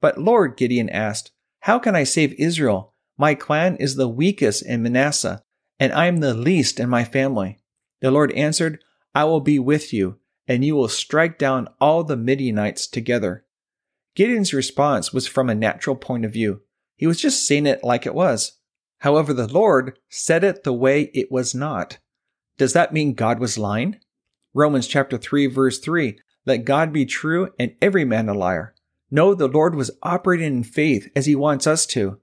"But Lord," Gideon asked, "how can I save Israel? My clan is the weakest in Manasseh, and I am the least in my family." The Lord answered, "I will be with you, and you will strike down all the Midianites together." Gideon's response was from a natural point of view. He was just saying it like it was. However, the Lord said it the way it was not. Does that mean God was lying? Romans chapter 3, verse 3, Let God be true and every man a liar. No, the Lord was operating in faith as he wants us to.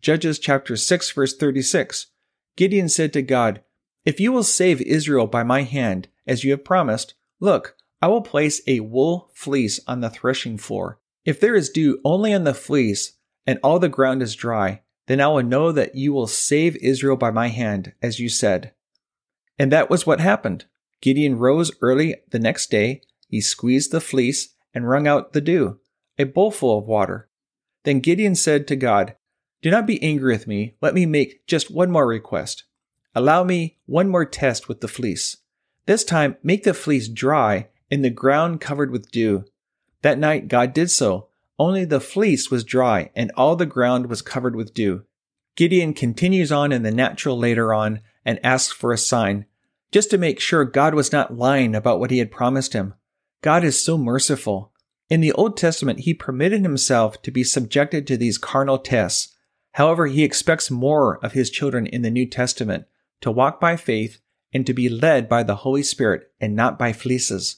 Judges chapter 6, verse 36. Gideon said to God, "If you will save Israel by my hand, as you have promised, look, I will place a wool fleece on the threshing floor. If there is dew only on the fleece and all the ground is dry, then I will know that you will save Israel by my hand, as you said." And that was what happened. Gideon rose early the next day. He squeezed the fleece and wrung out the dew, a bowlful of water. Then Gideon said to God, "Do not be angry with me. Let me make just one more request. Allow me one more test with the fleece. This time, make the fleece dry and the ground covered with dew." That night, God did so. Only the fleece was dry and all the ground was covered with dew. Gideon continues on in the natural later on and asks for a sign, just to make sure God was not lying about what he had promised him. God is so merciful. In the Old Testament, he permitted himself to be subjected to these carnal tests. However, he expects more of his children in the New Testament, to walk by faith and to be led by the Holy Spirit and not by fleeces.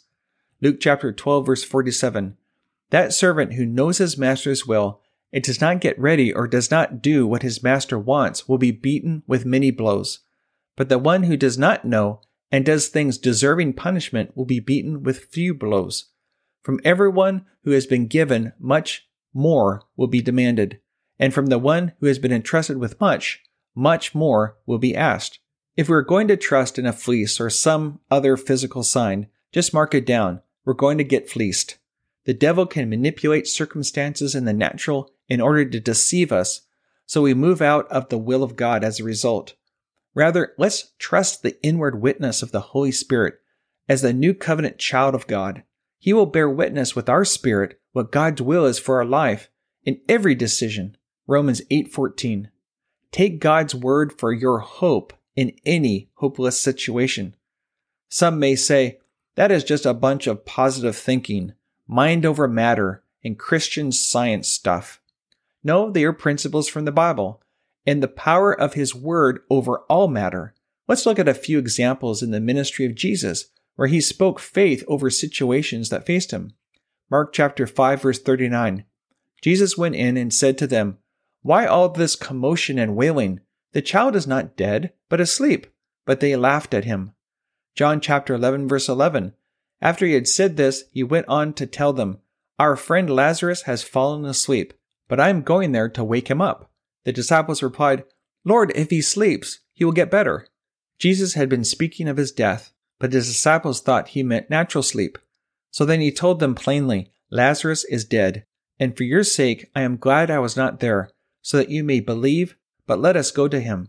Luke chapter 12, verse 47. That servant who knows his master's will and does not get ready or does not do what his master wants will be beaten with many blows. But the one who does not know and does things deserving punishment will be beaten with few blows. From everyone who has been given, much more will be demanded. And from the one who has been entrusted with much, much more will be asked. If we're going to trust in a fleece or some other physical sign, just mark it down. We're going to get fleeced. The devil can manipulate circumstances in the natural in order to deceive us, so we move out of the will of God as a result. Rather, let's trust the inward witness of the Holy Spirit as the new covenant child of God. He will bear witness with our spirit what God's will is for our life in every decision. Romans 8:14. Take God's word for your hope in any hopeless situation. Some may say, "That is just a bunch of positive thinking, mind over matter, and Christian science stuff." No, they are principles from the Bible and the power of his word over all matter. Let's look at a few examples in the ministry of Jesus where he spoke faith over situations that faced him. Mark chapter 5, verse 39. Jesus went in and said to them, "Why all this commotion and wailing? The child is not dead, but asleep." But they laughed at him. John chapter 11, verse 11. After he had said this, he went on to tell them, "Our friend Lazarus has fallen asleep, but I am going there to wake him up." The disciples replied, "Lord, if he sleeps, he will get better." Jesus had been speaking of his death, but his disciples thought he meant natural sleep. So then he told them plainly, "Lazarus is dead, and for your sake I am glad I was not there, so that you may believe, but let us go to him."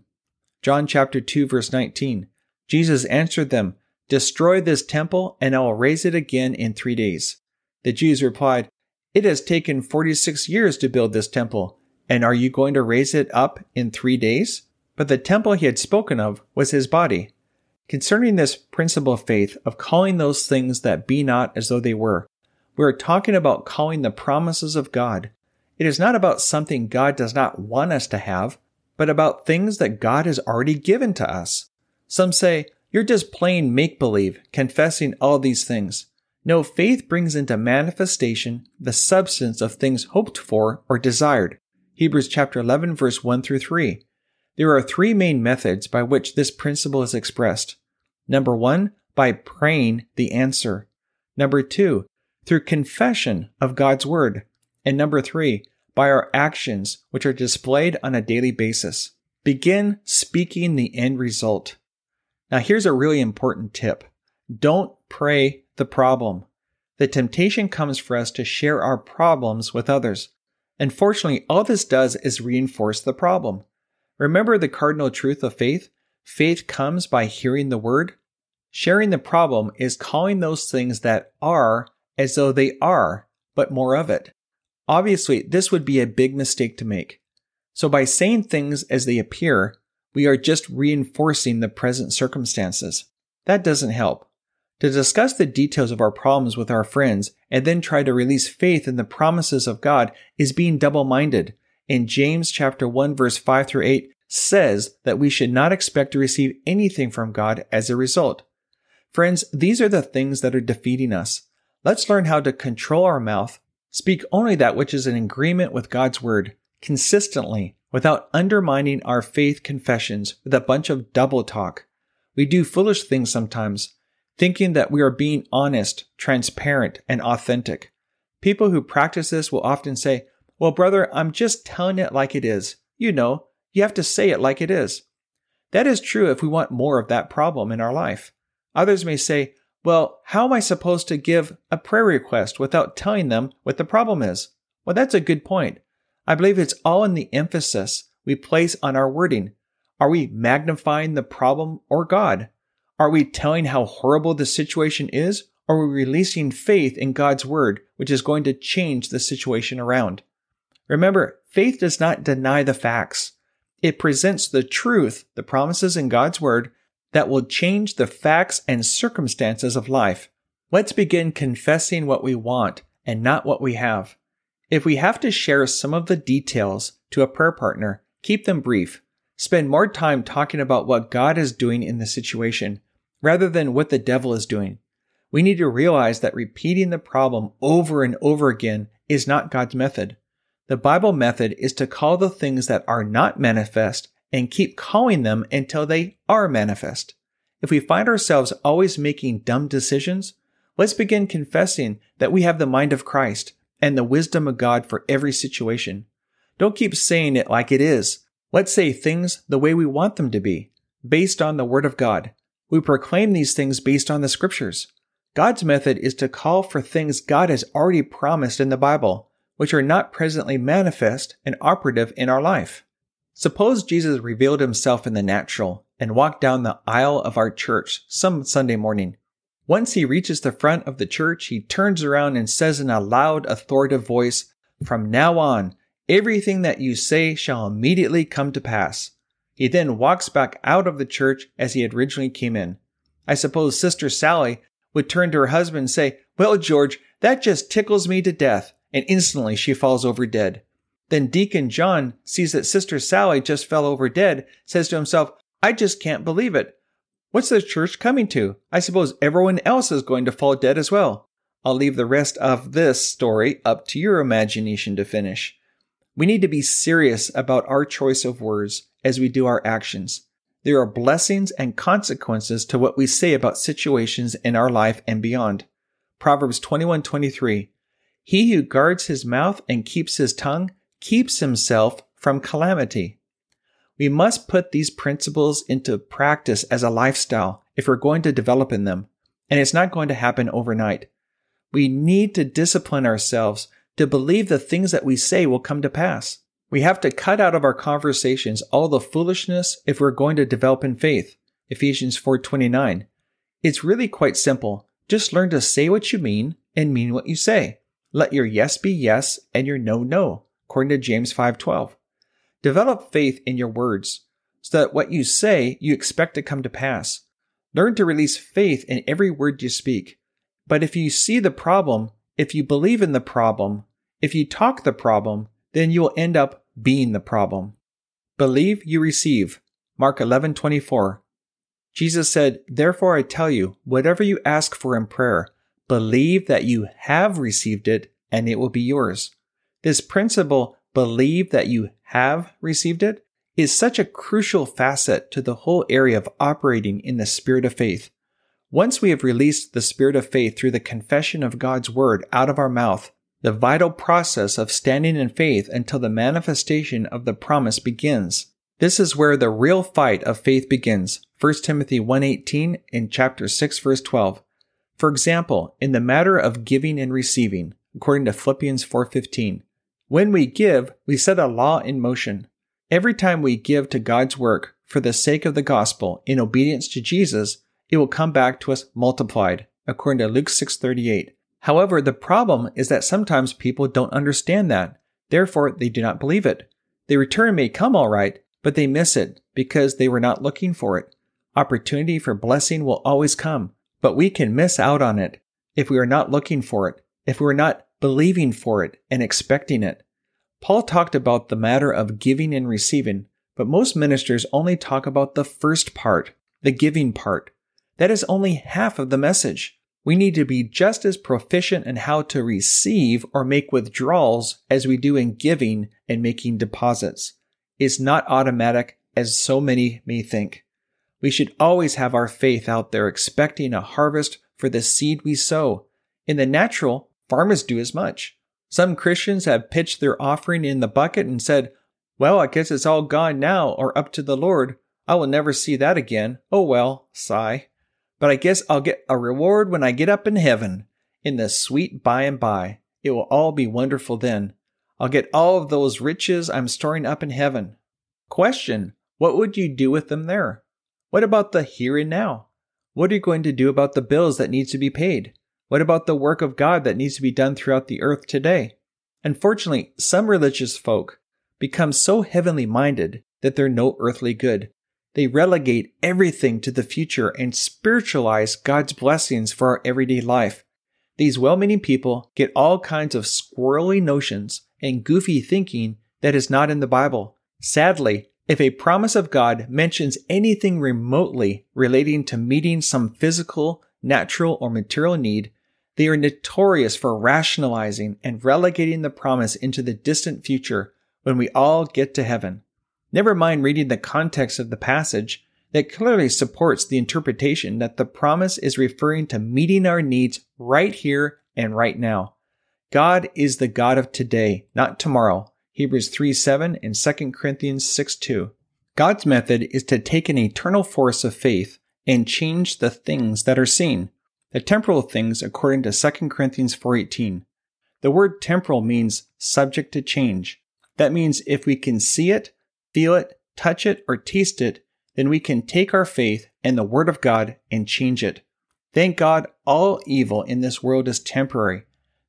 John chapter 2, verse 19. Jesus answered them, "Destroy this temple, and I will raise it again in 3 days." The Jews replied, "It has taken 46 years to build this temple, and are you going to raise it up in 3 days?" But the temple he had spoken of was his body. Concerning this principle of faith, of calling those things that be not as though they were, we are talking about calling the promises of God. It is not about something God does not want us to have, but about things that God has already given to us. Some say, "You're just plain make-believe, confessing all these things." No, faith brings into manifestation the substance of things hoped for or desired. Hebrews chapter 11, verse 1 through 3. There are three main methods by which this principle is expressed. Number 1, by praying the answer. Number 2, through confession of God's word. And number 3, by our actions, which are displayed on a daily basis. Begin speaking the end result. Now, here's a really important tip. Don't pray the problem. The temptation comes for us to share our problems with others. Unfortunately, all this does is reinforce the problem. Remember the cardinal truth of faith? Faith comes by hearing the word. Sharing the problem is calling those things that are as though they are, but more of it. Obviously, this would be a big mistake to make. So by saying things as they appear, we are just reinforcing the present circumstances. That doesn't help. To discuss the details of our problems with our friends and then try to release faith in the promises of God is being double-minded. And James chapter 1, verse 5 through 8 says that we should not expect to receive anything from God as a result. Friends, these are the things that are defeating us. Let's learn how to control our mouth, speak only that which is in agreement with God's word consistently without undermining our faith confessions with a bunch of double talk. We do foolish things sometimes, thinking that we are being honest, transparent, and authentic. People who practice this will often say, "Well, brother, I'm just telling it like it is. You know, you have to say it like it is." That is true if we want more of that problem in our life. Others may say, "Well, how am I supposed to give a prayer request without telling them what the problem is?" Well, that's a good point. I believe it's all in the emphasis we place on our wording. Are we magnifying the problem or God? Are we telling how horrible the situation is, or are we releasing faith in God's word, which is going to change the situation around? Remember, faith does not deny the facts. It presents the truth, the promises in God's word, that will change the facts and circumstances of life. Let's begin confessing what we want and not what we have. If we have to share some of the details to a prayer partner, keep them brief. Spend more time talking about what God is doing in the situation rather than what the devil is doing. We need to realize that repeating the problem over and over again is not God's method. The Bible method is to call the things that are not manifest and keep calling them until they are manifest. If we find ourselves always making dumb decisions, let's begin confessing that we have the mind of Christ and the wisdom of God for every situation. Don't keep saying it like it is. Let's say things the way we want them to be, based on the Word of God. We proclaim these things based on the Scriptures. God's method is to call for things God has already promised in the Bible, which are not presently manifest and operative in our life. Suppose Jesus revealed himself in the natural and walked down the aisle of our church some Sunday morning. Once he reaches the front of the church, he turns around and says in a loud, authoritative voice, "From now on, everything that you say shall immediately come to pass." He then walks back out of the church as he had originally came in. I suppose Sister Sally would turn to her husband and say, "Well, George, that just tickles me to death," and instantly she falls over dead. Then Deacon John sees that Sister Sally just fell over dead, says to himself, "I just can't believe it. What's the church coming to? I suppose everyone else is going to fall dead as well." I'll leave the rest of this story up to your imagination to finish. We need to be serious about our choice of words as we do our actions. There are blessings and consequences to what we say about situations in our life and beyond. Proverbs 21:23, "He who guards his mouth and keeps his tongue keeps himself from calamity." We must put these principles into practice as a lifestyle if we're going to develop in them, and it's not going to happen overnight. We need to discipline ourselves to believe the things that we say will come to pass. We have to cut out of our conversations all the foolishness if we're going to develop in faith. Ephesians 4:29. It's really quite simple. Just learn to say what you mean and mean what you say. Let your yes be yes and your no, no, according to James 5:12. Develop faith in your words so that what you say you expect to come to pass. Learn to release faith in every word you speak. But if you see the problem, if you believe in the problem, if you talk the problem, then you will end up being the problem. Believe you receive. Mark 11:24. Jesus said, "Therefore I tell you, whatever you ask for in prayer, believe that you have received it and it will be yours." This principle, believe that you have received it, is such a crucial facet to the whole area of operating in the spirit of faith. Once we have released the spirit of faith through the confession of God's word out of our mouth, the vital process of standing in faith until the manifestation of the promise begins. This is where the real fight of faith begins. 1 Timothy 1:18 and chapter 6 verse 12. For example, in the matter of giving and receiving, according to Philippians 4:15. When we give, we set a law in motion. Every time we give to God's work for the sake of the gospel in obedience to Jesus, it will come back to us multiplied, according to Luke 6:38. However, the problem is that sometimes people don't understand that. Therefore, they do not believe it. The return may come all right, but they miss it because they were not looking for it. Opportunity for blessing will always come, but we can miss out on it if we are not looking for it, if we are not believing for it and expecting it. Paul talked about the matter of giving and receiving, but most ministers only talk about the first part, the giving part. That is only half of the message. We need to be just as proficient in how to receive or make withdrawals as we do in giving and making deposits. It's not automatic, as so many may think. We should always have our faith out there, expecting a harvest for the seed we sow. In the natural, farmers do as much. Some Christians have pitched their offering in the bucket and said, "Well, I guess it's all gone now, or up to the Lord. I will never see that again. Oh well," sigh. "But I guess I'll get a reward when I get up in heaven, in the sweet by and by. It will all be wonderful then. I'll get all of those riches I'm storing up in heaven." Question: what would you do with them there? What about the here and now? What are you going to do about the bills that need to be paid? What about the work of God that needs to be done throughout the earth today? Unfortunately, some religious folk become so heavenly minded that they're no earthly good. They relegate everything to the future and spiritualize God's blessings for our everyday life. These well-meaning people get all kinds of squirrely notions and goofy thinking that is not in the Bible. Sadly, if a promise of God mentions anything remotely relating to meeting some physical, natural, or material need, they are notorious for rationalizing and relegating the promise into the distant future when we all get to heaven. Never mind reading the context of the passage that clearly supports the interpretation that the promise is referring to meeting our needs right here and right now. God is the God of today, not tomorrow. Hebrews 3:7 and 2 Corinthians 6:2. God's method is to take an eternal force of faith and change the things that are seen, the temporal things, according to 2 Corinthians 4:18. The word temporal means subject to change. That means if we can see it, feel it, touch it, or taste it, then we can take our faith and the Word of God and change it. Thank God all evil in this world is temporary.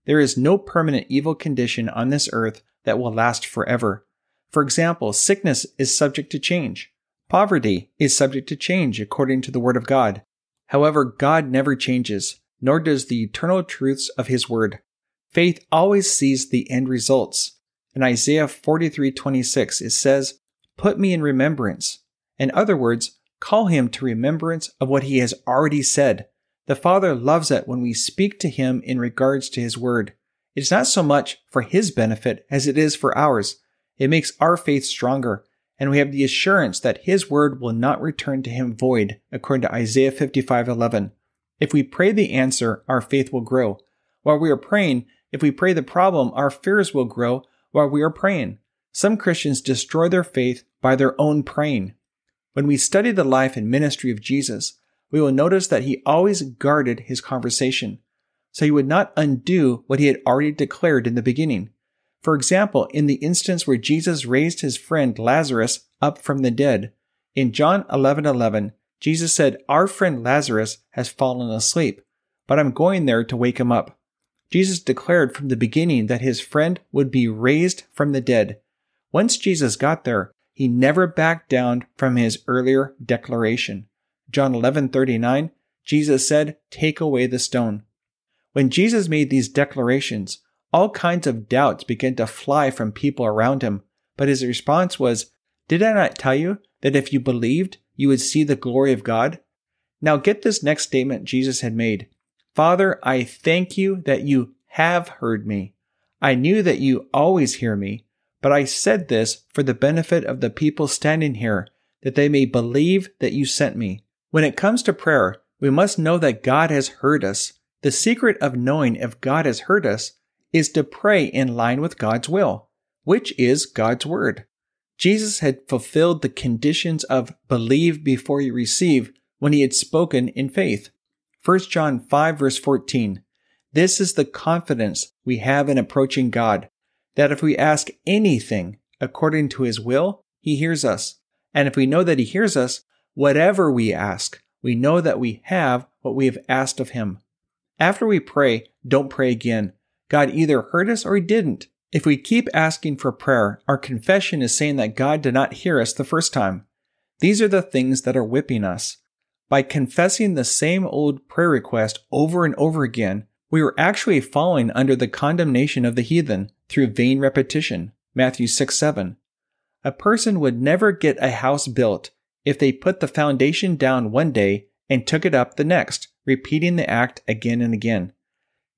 There is no permanent evil condition on this earth that will last forever. For example, sickness is subject to change. Poverty is subject to change according to the Word of God. However, God never changes, nor does the eternal truths of His Word. Faith always sees the end results. In Isaiah 43:26, it says, "Put me in remembrance." In other words, call Him to remembrance of what He has already said. The Father loves it when we speak to Him in regards to His Word. It's not so much for His benefit as it is for ours. It makes our faith stronger, and we have the assurance that His Word will not return to Him void, according to Isaiah 55:11. If we pray the answer, our faith will grow. While we are praying, if we pray the problem, our fears will grow while we are praying. Some Christians destroy their faith by their own praying. When we study the life and ministry of Jesus, we will notice that He always guarded His conversation, so He would not undo what He had already declared in the beginning. For example, in the instance where Jesus raised His friend Lazarus up from the dead, in John 11:11, Jesus said, "Our friend Lazarus has fallen asleep, but I'm going there to wake him up." Jesus declared from the beginning that His friend would be raised from the dead. Once Jesus got there, He never backed down from His earlier declaration. John 11:39, Jesus said, "Take away the stone." When Jesus made these declarations, all kinds of doubts began to fly from people around Him, but His response was, "Did I not tell you that if you believed, you would see the glory of God?" Now get this next statement Jesus had made: "Father, I thank You that You have heard Me. I knew that You always hear Me, but I said this for the benefit of the people standing here, that they may believe that You sent Me." When it comes to prayer, we must know that God has heard us. The secret of knowing if God has heard us is to pray in line with God's will, which is God's Word. Jesus had fulfilled the conditions of believe before you receive when He had spoken in faith. 1 John 5:14, "This is the confidence we have in approaching God, that if we ask anything according to His will, He hears us. And if we know that He hears us, whatever we ask, we know that we have what we have asked of Him." After we pray, don't pray again. God either heard us or He didn't. If we keep asking for prayer, our confession is saying that God did not hear us the first time. These are the things that are whipping us. By confessing the same old prayer request over and over again, we were actually falling under the condemnation of the heathen through vain repetition. Matthew 6:7. A person would never get a house built if they put the foundation down one day and took it up the next. repeating the act again and again.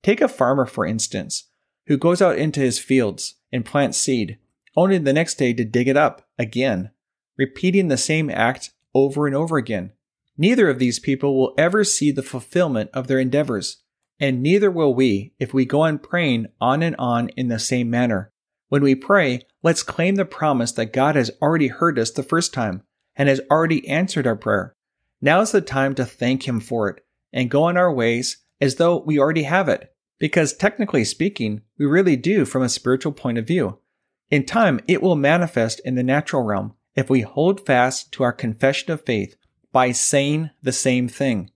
Take a farmer, for instance, who goes out into his fields and plants seed, only the next day to dig it up again, repeating the same act over and over again. Neither of these people will ever see the fulfillment of their endeavors, and neither will we if we go on praying on and on in the same manner. When we pray, let's claim the promise that God has already heard us the first time and has already answered our prayer. Now is the time to thank Him for it and go on our ways as though we already have it, because technically speaking, we really do from a spiritual point of view. In time, it will manifest in the natural realm if we hold fast to our confession of faith by saying the same thing.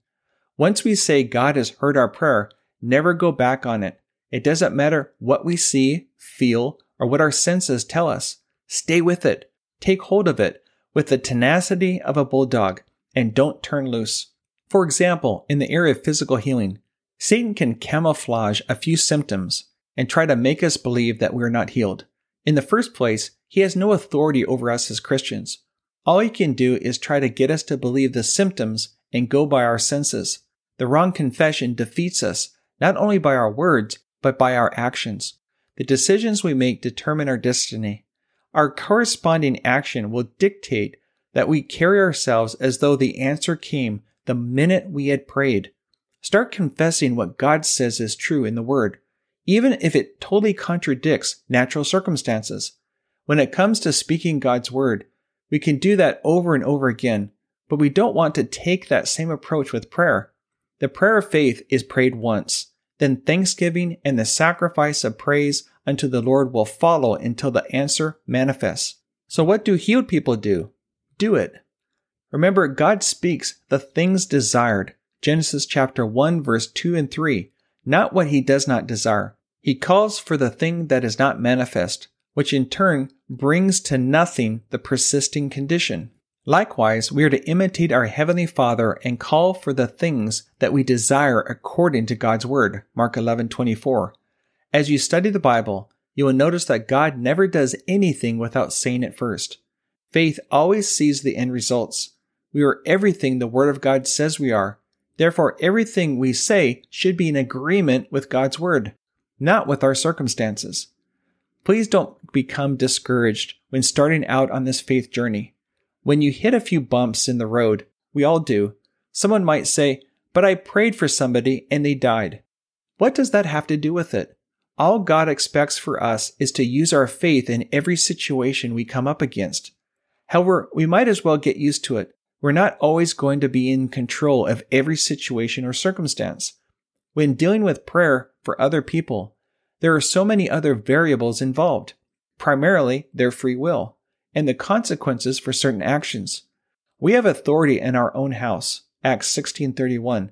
Once we say God has heard our prayer, never go back on it. It doesn't matter what we see, feel, or what our senses tell us. Stay with it. Take hold of it with the tenacity of a bulldog and don't turn loose. For example, in the area of physical healing, Satan can camouflage a few symptoms and try to make us believe that we are not healed. In the first place, he has no authority over us as Christians. All he can do is try to get us to believe the symptoms and go by our senses. The wrong confession defeats us, not only by our words, but by our actions. The decisions we make determine our destiny. Our corresponding action will dictate that we carry ourselves as though the answer came the minute we had prayed. Start confessing what God says is true in the Word, even if it totally contradicts natural circumstances. When it comes to speaking God's Word, we can do that over and over again, but we don't want to take that same approach with prayer. The prayer of faith is prayed once, then thanksgiving and the sacrifice of praise unto the Lord will follow until the answer manifests. So what do healed people do? Do it. Remember, God speaks the things desired, Genesis chapter 1, verse 2 and 3, not what he does not desire. He calls for the thing that is not manifest, which in turn brings to nothing the persisting condition. Likewise, we are to imitate our Heavenly Father and call for the things that we desire according to God's Word, Mark 11:24. As you study the Bible, you will notice that God never does anything without saying it first. Faith always sees the end results. We are everything the Word of God says we are. Therefore, everything we say should be in agreement with God's Word, not with our circumstances. Please don't become discouraged when starting out on this faith journey. When you hit a few bumps in the road, we all do, someone might say, "But I prayed for somebody and they died." What does that have to do with it? All God expects for us is to use our faith in every situation we come up against. However, we might as well get used to it. We're not always going to be in control of every situation or circumstance. When dealing with prayer for other people, there are so many other variables involved, primarily their free will and the consequences for certain actions. We have authority in our own house, Acts 16:31,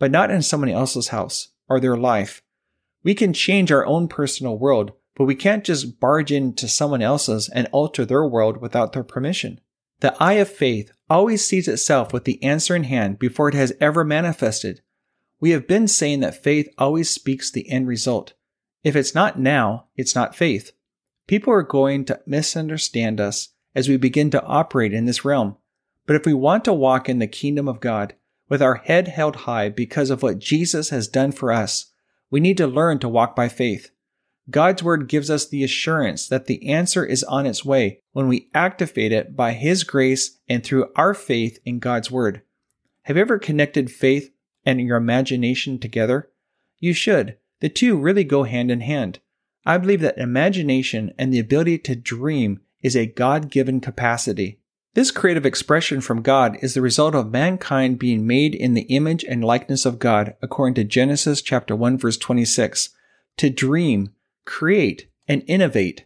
but not in someone else's house or their life. We can change our own personal world, but we can't just barge into someone else's and alter their world without their permission. The eye of faith always sees itself with the answer in hand before it has ever manifested. We have been saying that faith always speaks the end result. If it's not now, it's not faith. People are going to misunderstand us as we begin to operate in this realm. But if we want to walk in the kingdom of God with our head held high because of what Jesus has done for us, we need to learn to walk by faith. God's Word gives us the assurance that the answer is on its way when we activate it by His grace and through our faith in God's Word. Have you ever connected faith and your imagination together? You should. The two really go hand in hand. I believe that imagination and the ability to dream is a God-given capacity. This creative expression from God is the result of mankind being made in the image and likeness of God, according to Genesis chapter 1, verse 26, to dream, create, and innovate.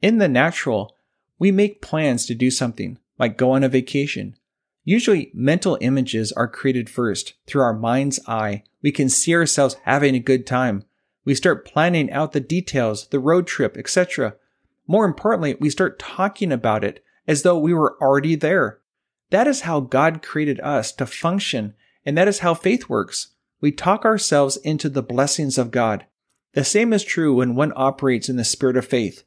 In the natural, we make plans to do something, like go on a vacation. Usually, mental images are created first. Through our mind's eye, we can see ourselves having a good time. We start planning out the details, the road trip, etc. More importantly, we start talking about it as though we were already there. That is how God created us to function, and that is how faith works. We talk ourselves into the blessings of God. The same is true when one operates in the spirit of faith.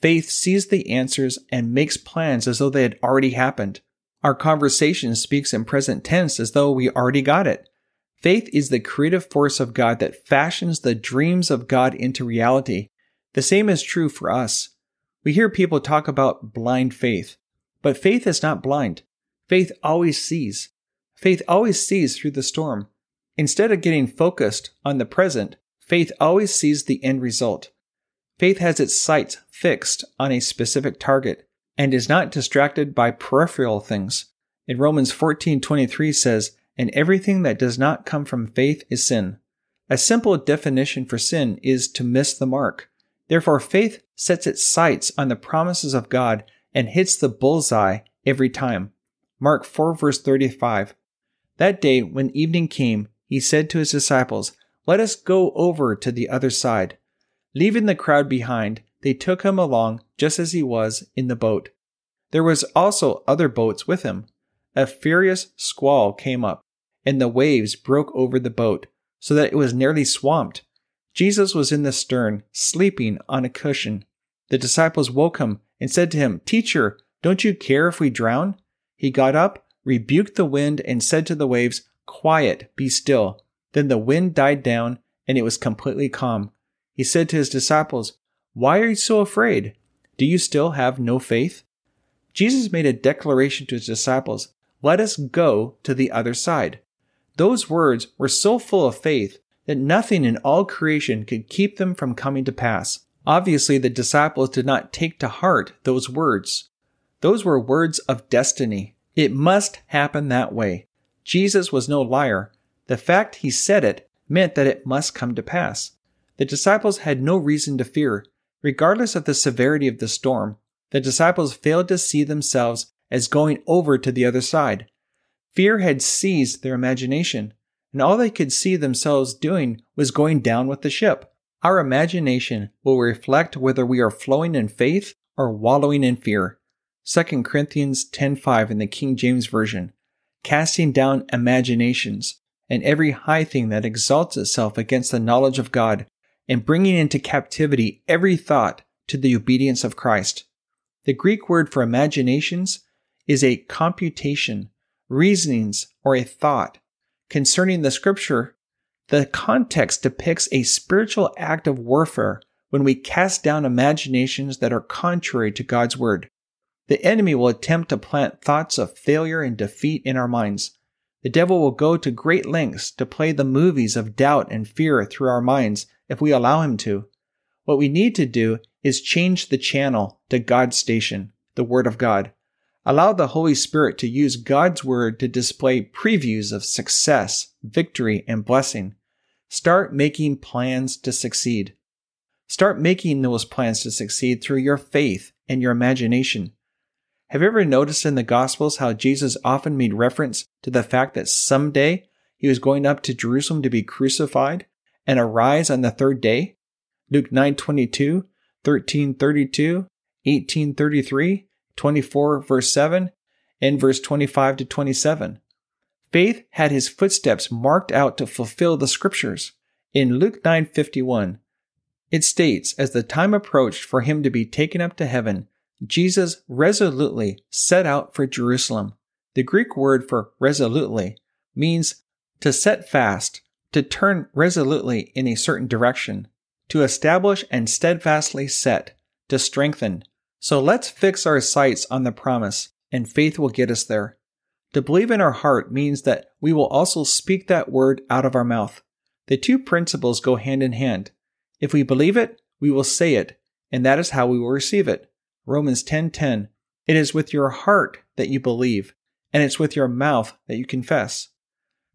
Faith sees the answers and makes plans as though they had already happened. Our conversation speaks in present tense as though we already got it. Faith is the creative force of God that fashions the dreams of God into reality. The same is true for us. We hear people talk about blind faith, but faith is not blind. Faith always sees. Faith always sees through the storm. Instead of getting focused on the present, faith always sees the end result. Faith has its sights fixed on a specific target and is not distracted by peripheral things. In Romans 14:23 says, "And everything that does not come from faith is sin." A simple definition for sin is to miss the mark. Therefore, faith sets its sights on the promises of God and hits the bullseye every time. Mark 4, verse 35. That day, when evening came, he said to his disciples, "Let us go over to the other side." Leaving the crowd behind, they took him along just as he was in the boat. There was also other boats with him. A furious squall came up, and the waves broke over the boat, so that it was nearly swamped. Jesus was in the stern, sleeping on a cushion. The disciples woke him and said to him, "Teacher, don't you care if we drown?" He got up, rebuked the wind, and said to the waves, "Quiet, be still." Then the wind died down, and it was completely calm. He said to his disciples, "Why are you so afraid? Do you still have no faith?" Jesus made a declaration to his disciples, "Let us go to the other side." Those words were so full of faith that nothing in all creation could keep them from coming to pass. Obviously, the disciples did not take to heart those words. Those were words of destiny. It must happen that way. Jesus was no liar. The fact he said it meant that it must come to pass. The disciples had no reason to fear. Regardless of the severity of the storm, the disciples failed to see themselves as going over to the other side. Fear had seized their imagination, and all they could see themselves doing was going down with the ship. Our imagination will reflect whether we are flowing in faith or wallowing in fear. 2 Corinthians 10:5 in the King James Version, "Casting down imaginations and every high thing that exalts itself against the knowledge of God, and bringing into captivity every thought to the obedience of Christ." The Greek word for imaginations is a computation, reasonings, or a thought. Concerning the scripture, the context depicts a spiritual act of warfare when we cast down imaginations that are contrary to God's word. The enemy will attempt to plant thoughts of failure and defeat in our minds. The devil will go to great lengths to play the movies of doubt and fear through our minds if we allow him to. What we need to do is change the channel to God's station, the Word of God. Allow the Holy Spirit to use God's Word to display previews of success, victory, and blessing. Start making plans to succeed. Start making those plans to succeed through your faith and your imagination. Have you ever noticed in the Gospels how Jesus often made reference to the fact that someday he was going up to Jerusalem to be crucified and arise on the third day? Luke 9:22, 13:32, 18:33, 24 verse 7, and verse 25 to 27. Faith had his footsteps marked out to fulfill the scriptures. In Luke 9:51, it states, "As the time approached for him to be taken up to heaven, Jesus resolutely set out for Jerusalem." The Greek word for resolutely means to set fast, to turn resolutely in a certain direction, to establish and steadfastly set, to strengthen. So let's fix our sights on the promise, and faith will get us there. To believe in our heart means that we will also speak that word out of our mouth. The two principles go hand in hand. If we believe it, we will say it, and that is how we will receive it. Romans 10:10, "It is with your heart that you believe, and it's with your mouth that you confess."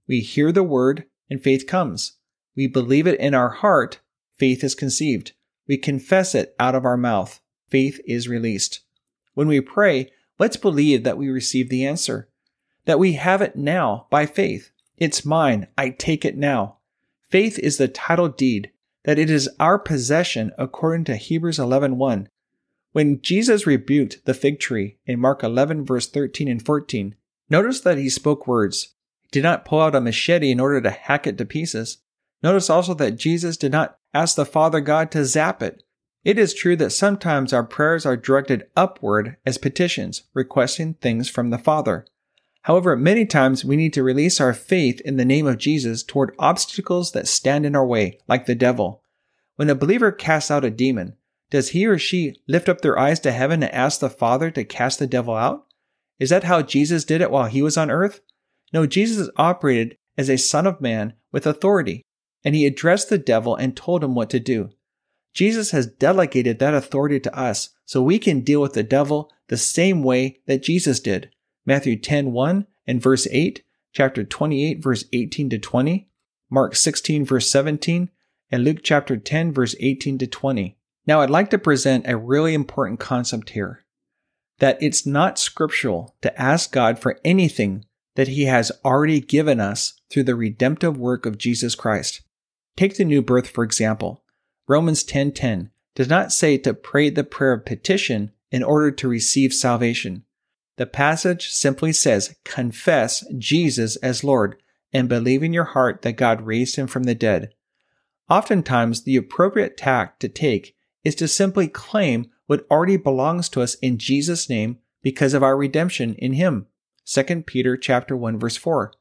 We hear the word, and faith comes. We believe it in our heart, faith is conceived. We confess it out of our mouth, faith is released. When we pray, let's believe that we receive the answer, that we have it now by faith. "It's mine, I take it now." Faith is the title deed, that it is our possession according to Hebrews 11:1. When Jesus rebuked the fig tree in Mark 11, verse 13 and 14, notice that he spoke words. He did not pull out a machete in order to hack it to pieces. Notice also that Jesus did not ask the Father God to zap it. It is true that sometimes our prayers are directed upward as petitions, requesting things from the Father. However, many times we need to release our faith in the name of Jesus toward obstacles that stand in our way, like the devil. When a believer casts out a demon, does he or she lift up their eyes to heaven and ask the Father to cast the devil out? Is that how Jesus did it while he was on earth? No, Jesus operated as a Son of Man with authority, and he addressed the devil and told him what to do. Jesus has delegated that authority to us so we can deal with the devil the same way that Jesus did. Matthew 10:1 and verse 8, chapter 28, verse 18 to 20, Mark 16, verse 17, and Luke chapter 10, verse 18 to 20. Now I'd like to present a really important concept here, that it's not scriptural to ask God for anything that he has already given us through the redemptive work of Jesus Christ. Take the new birth, for example. Romans 10:10 does not say to pray the prayer of petition in order to receive salvation. The passage simply says, confess Jesus as Lord and believe in your heart that God raised him from the dead. Oftentimes, the appropriate tack to take is to simply claim what already belongs to us in Jesus' name because of our redemption in him. 2 Peter chapter 1, verse 4.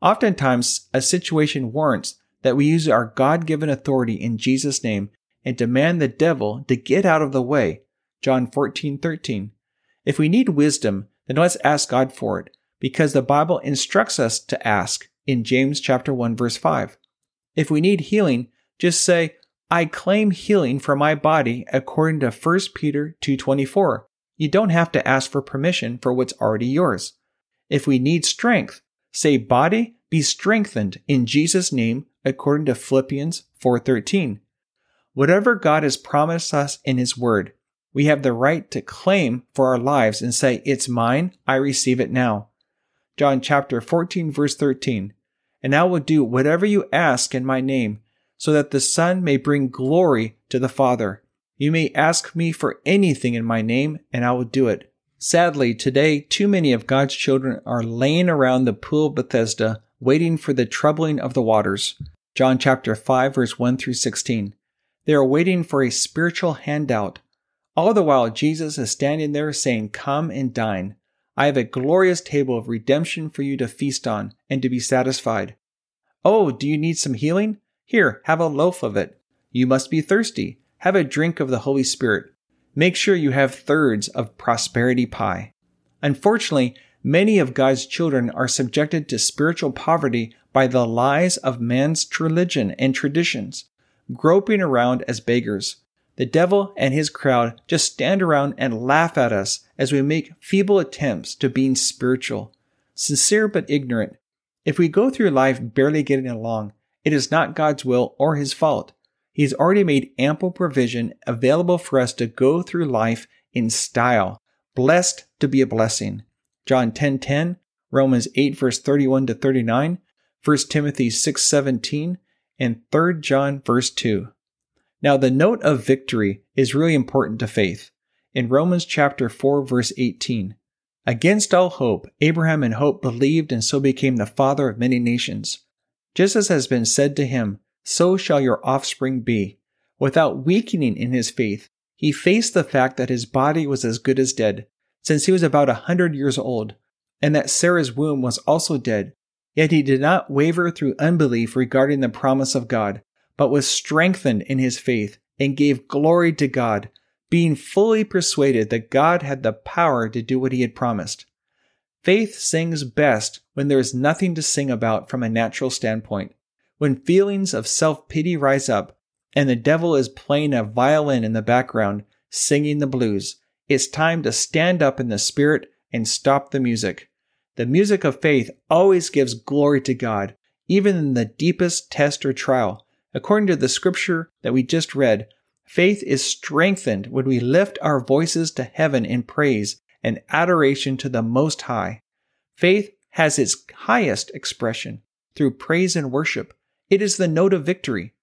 Oftentimes, a situation warrants that we use our God-given authority in Jesus' name and demand the devil to get out of the way. John 14:13. If we need wisdom, then let's ask God for it, because the Bible instructs us to ask in James chapter 1, verse 5. If we need healing, just say, I claim healing for my body according to 1 Peter 2:24. You don't have to ask for permission for what's already yours. If we need strength, say, body, be strengthened in Jesus' name according to Philippians 4:13. Whatever God has promised us in his word, we have the right to claim for our lives and say, it's mine, I receive it now. John chapter 14, verse 13. And I will do whatever you ask in my name, so that the Son may bring glory to the Father. You may ask me for anything in my name, and I will do it. Sadly, today, too many of God's children are laying around the pool of Bethesda, waiting for the troubling of the waters. John chapter 5, verse 1 through 16. They are waiting for a spiritual handout. All the while, Jesus is standing there saying, come and dine. I have a glorious table of redemption for you to feast on and to be satisfied. Oh, do you need some healing? Here, have a loaf of it. You must be thirsty. Have a drink of the Holy Spirit. Make sure you have thirds of prosperity pie. Unfortunately, many of God's children are subjected to spiritual poverty by the lies of man's religion and traditions, groping around as beggars. The devil and his crowd just stand around and laugh at us as we make feeble attempts to being spiritual, sincere but ignorant. If we go through life barely getting along, it is not God's will or his fault. He has already made ample provision available for us to go through life in style, blessed to be a blessing. John 10:10, Romans 8, verse 31 to 39, 1 Timothy 6:17, and 3 John, verse 2. Now, the note of victory is really important to faith. In Romans chapter 4, verse 18, against all hope, Abraham in hope believed and so became the father of many nations. Just as has been said to him, so shall your offspring be. Without weakening in his faith, he faced the fact that his body was as good as dead, since he was about 100 years old, and that Sarah's womb was also dead. Yet he did not waver through unbelief regarding the promise of God, but was strengthened in his faith and gave glory to God, being fully persuaded that God had the power to do what he had promised. Faith sings best when there is nothing to sing about from a natural standpoint, when feelings of self-pity rise up and the devil is playing a violin in the background, singing the blues. It's time to stand up in the spirit and stop the music. The music of faith always gives glory to God, even in the deepest test or trial. According to the scripture that we just read, faith is strengthened when we lift our voices to heaven in praise and adoration to the Most High. Faith has its highest expression through praise and worship. It is the note of victory.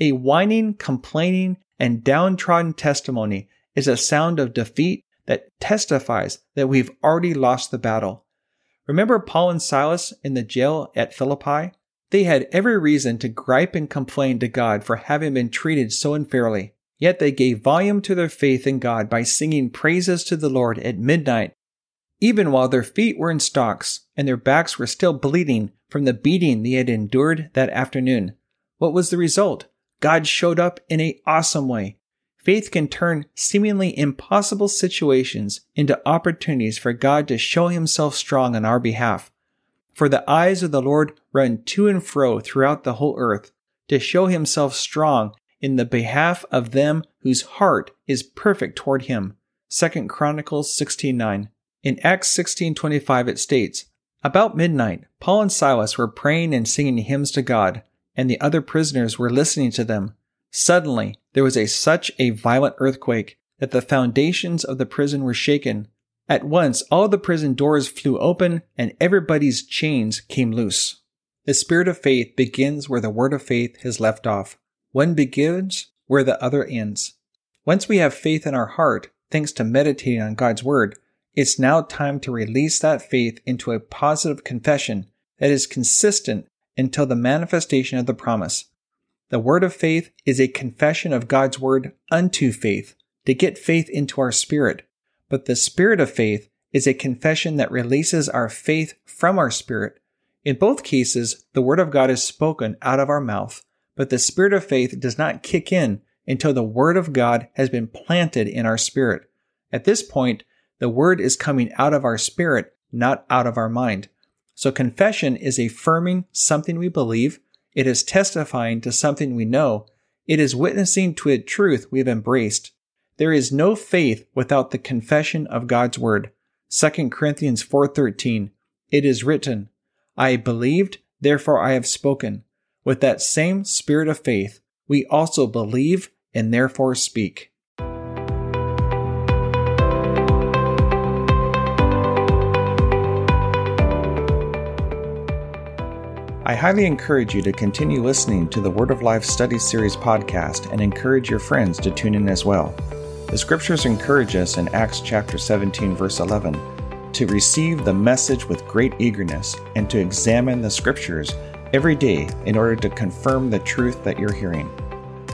A whining, complaining, and downtrodden testimony is a sound of defeat that testifies that we've already lost the battle. Remember Paul and Silas in the jail at Philippi? They had every reason to gripe and complain to God for having been treated so unfairly. Yet they gave volume to their faith in God by singing praises to the Lord at midnight. even while their feet were in stocks and their backs were still bleeding from the beating they had endured that afternoon. What was the result? God showed up in an awesome way. Faith can turn seemingly impossible situations into opportunities for God to show himself strong on our behalf. For the eyes of the Lord run to and fro throughout the whole earth, to show himself strong in the behalf of them whose heart is perfect toward him. 2 Chronicles 16:9. In Acts 16:25 it states, "About midnight, Paul and Silas were praying and singing hymns to God, and the other prisoners were listening to them. Suddenly, there was such a violent earthquake that the foundations of the prison were shaken. At once, all the prison doors flew open and everybody's chains came loose." The spirit of faith begins where the word of faith has left off. One begins where the other ends. Once we have faith in our heart, thanks to meditating on God's word, it's now time to release that faith into a positive confession that is consistent until the manifestation of the promise. The word of faith is a confession of God's word unto faith, to get faith into our spirit. But the spirit of faith is a confession that releases our faith from our spirit. In both cases, the word of God is spoken out of our mouth, but the spirit of faith does not kick in until the word of God has been planted in our spirit. At this point, the word is coming out of our spirit, not out of our mind. So confession is affirming something we believe. It is testifying to something we know. It is witnessing to a truth we have embraced. There is no faith without the confession of God's word. 2 Corinthians 4:13. It is written, "I believed, therefore I have spoken." With that same spirit of faith, we also believe and therefore speak. I highly encourage you to continue listening to the Word of Life Study Series podcast and encourage your friends to tune in as well. The Scriptures encourage us in Acts chapter 17, verse 11, to receive the message with great eagerness and to examine the Scriptures every day in order to confirm the truth that you're hearing.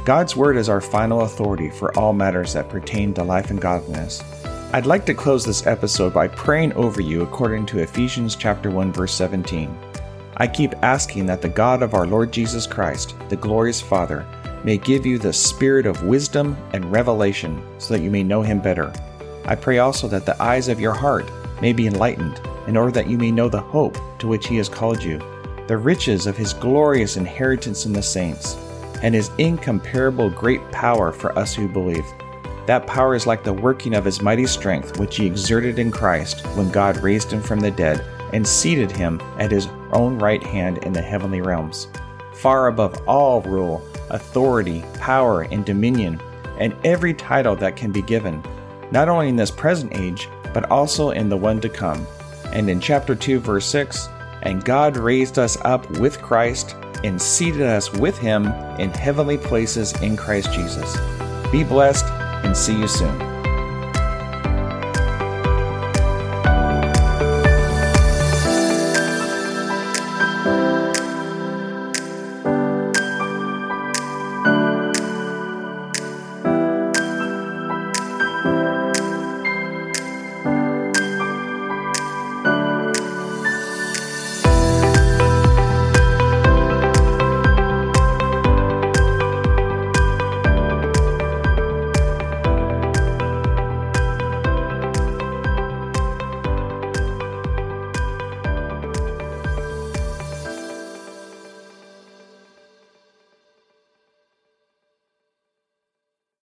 God's Word is our final authority for all matters that pertain to life and godliness. I'd like to close this episode by praying over you according to Ephesians chapter 1, verse 17. I keep asking that the God of our Lord Jesus Christ, the glorious Father, may give you the spirit of wisdom and revelation so that you may know him better. I pray also that the eyes of your heart may be enlightened in order that you may know the hope to which he has called you, the riches of his glorious inheritance in the saints, and his incomparable great power for us who believe. That power is like the working of his mighty strength which he exerted in Christ when God raised him from the dead and seated him at his own right hand in the heavenly realms, far above all rule, authority, power, and dominion, and every title that can be given, not only in this present age, but also in the one to come. And in chapter 2, verse 6, "And God raised us up with Christ and seated us with him in heavenly places in Christ Jesus." Be blessed and see you soon.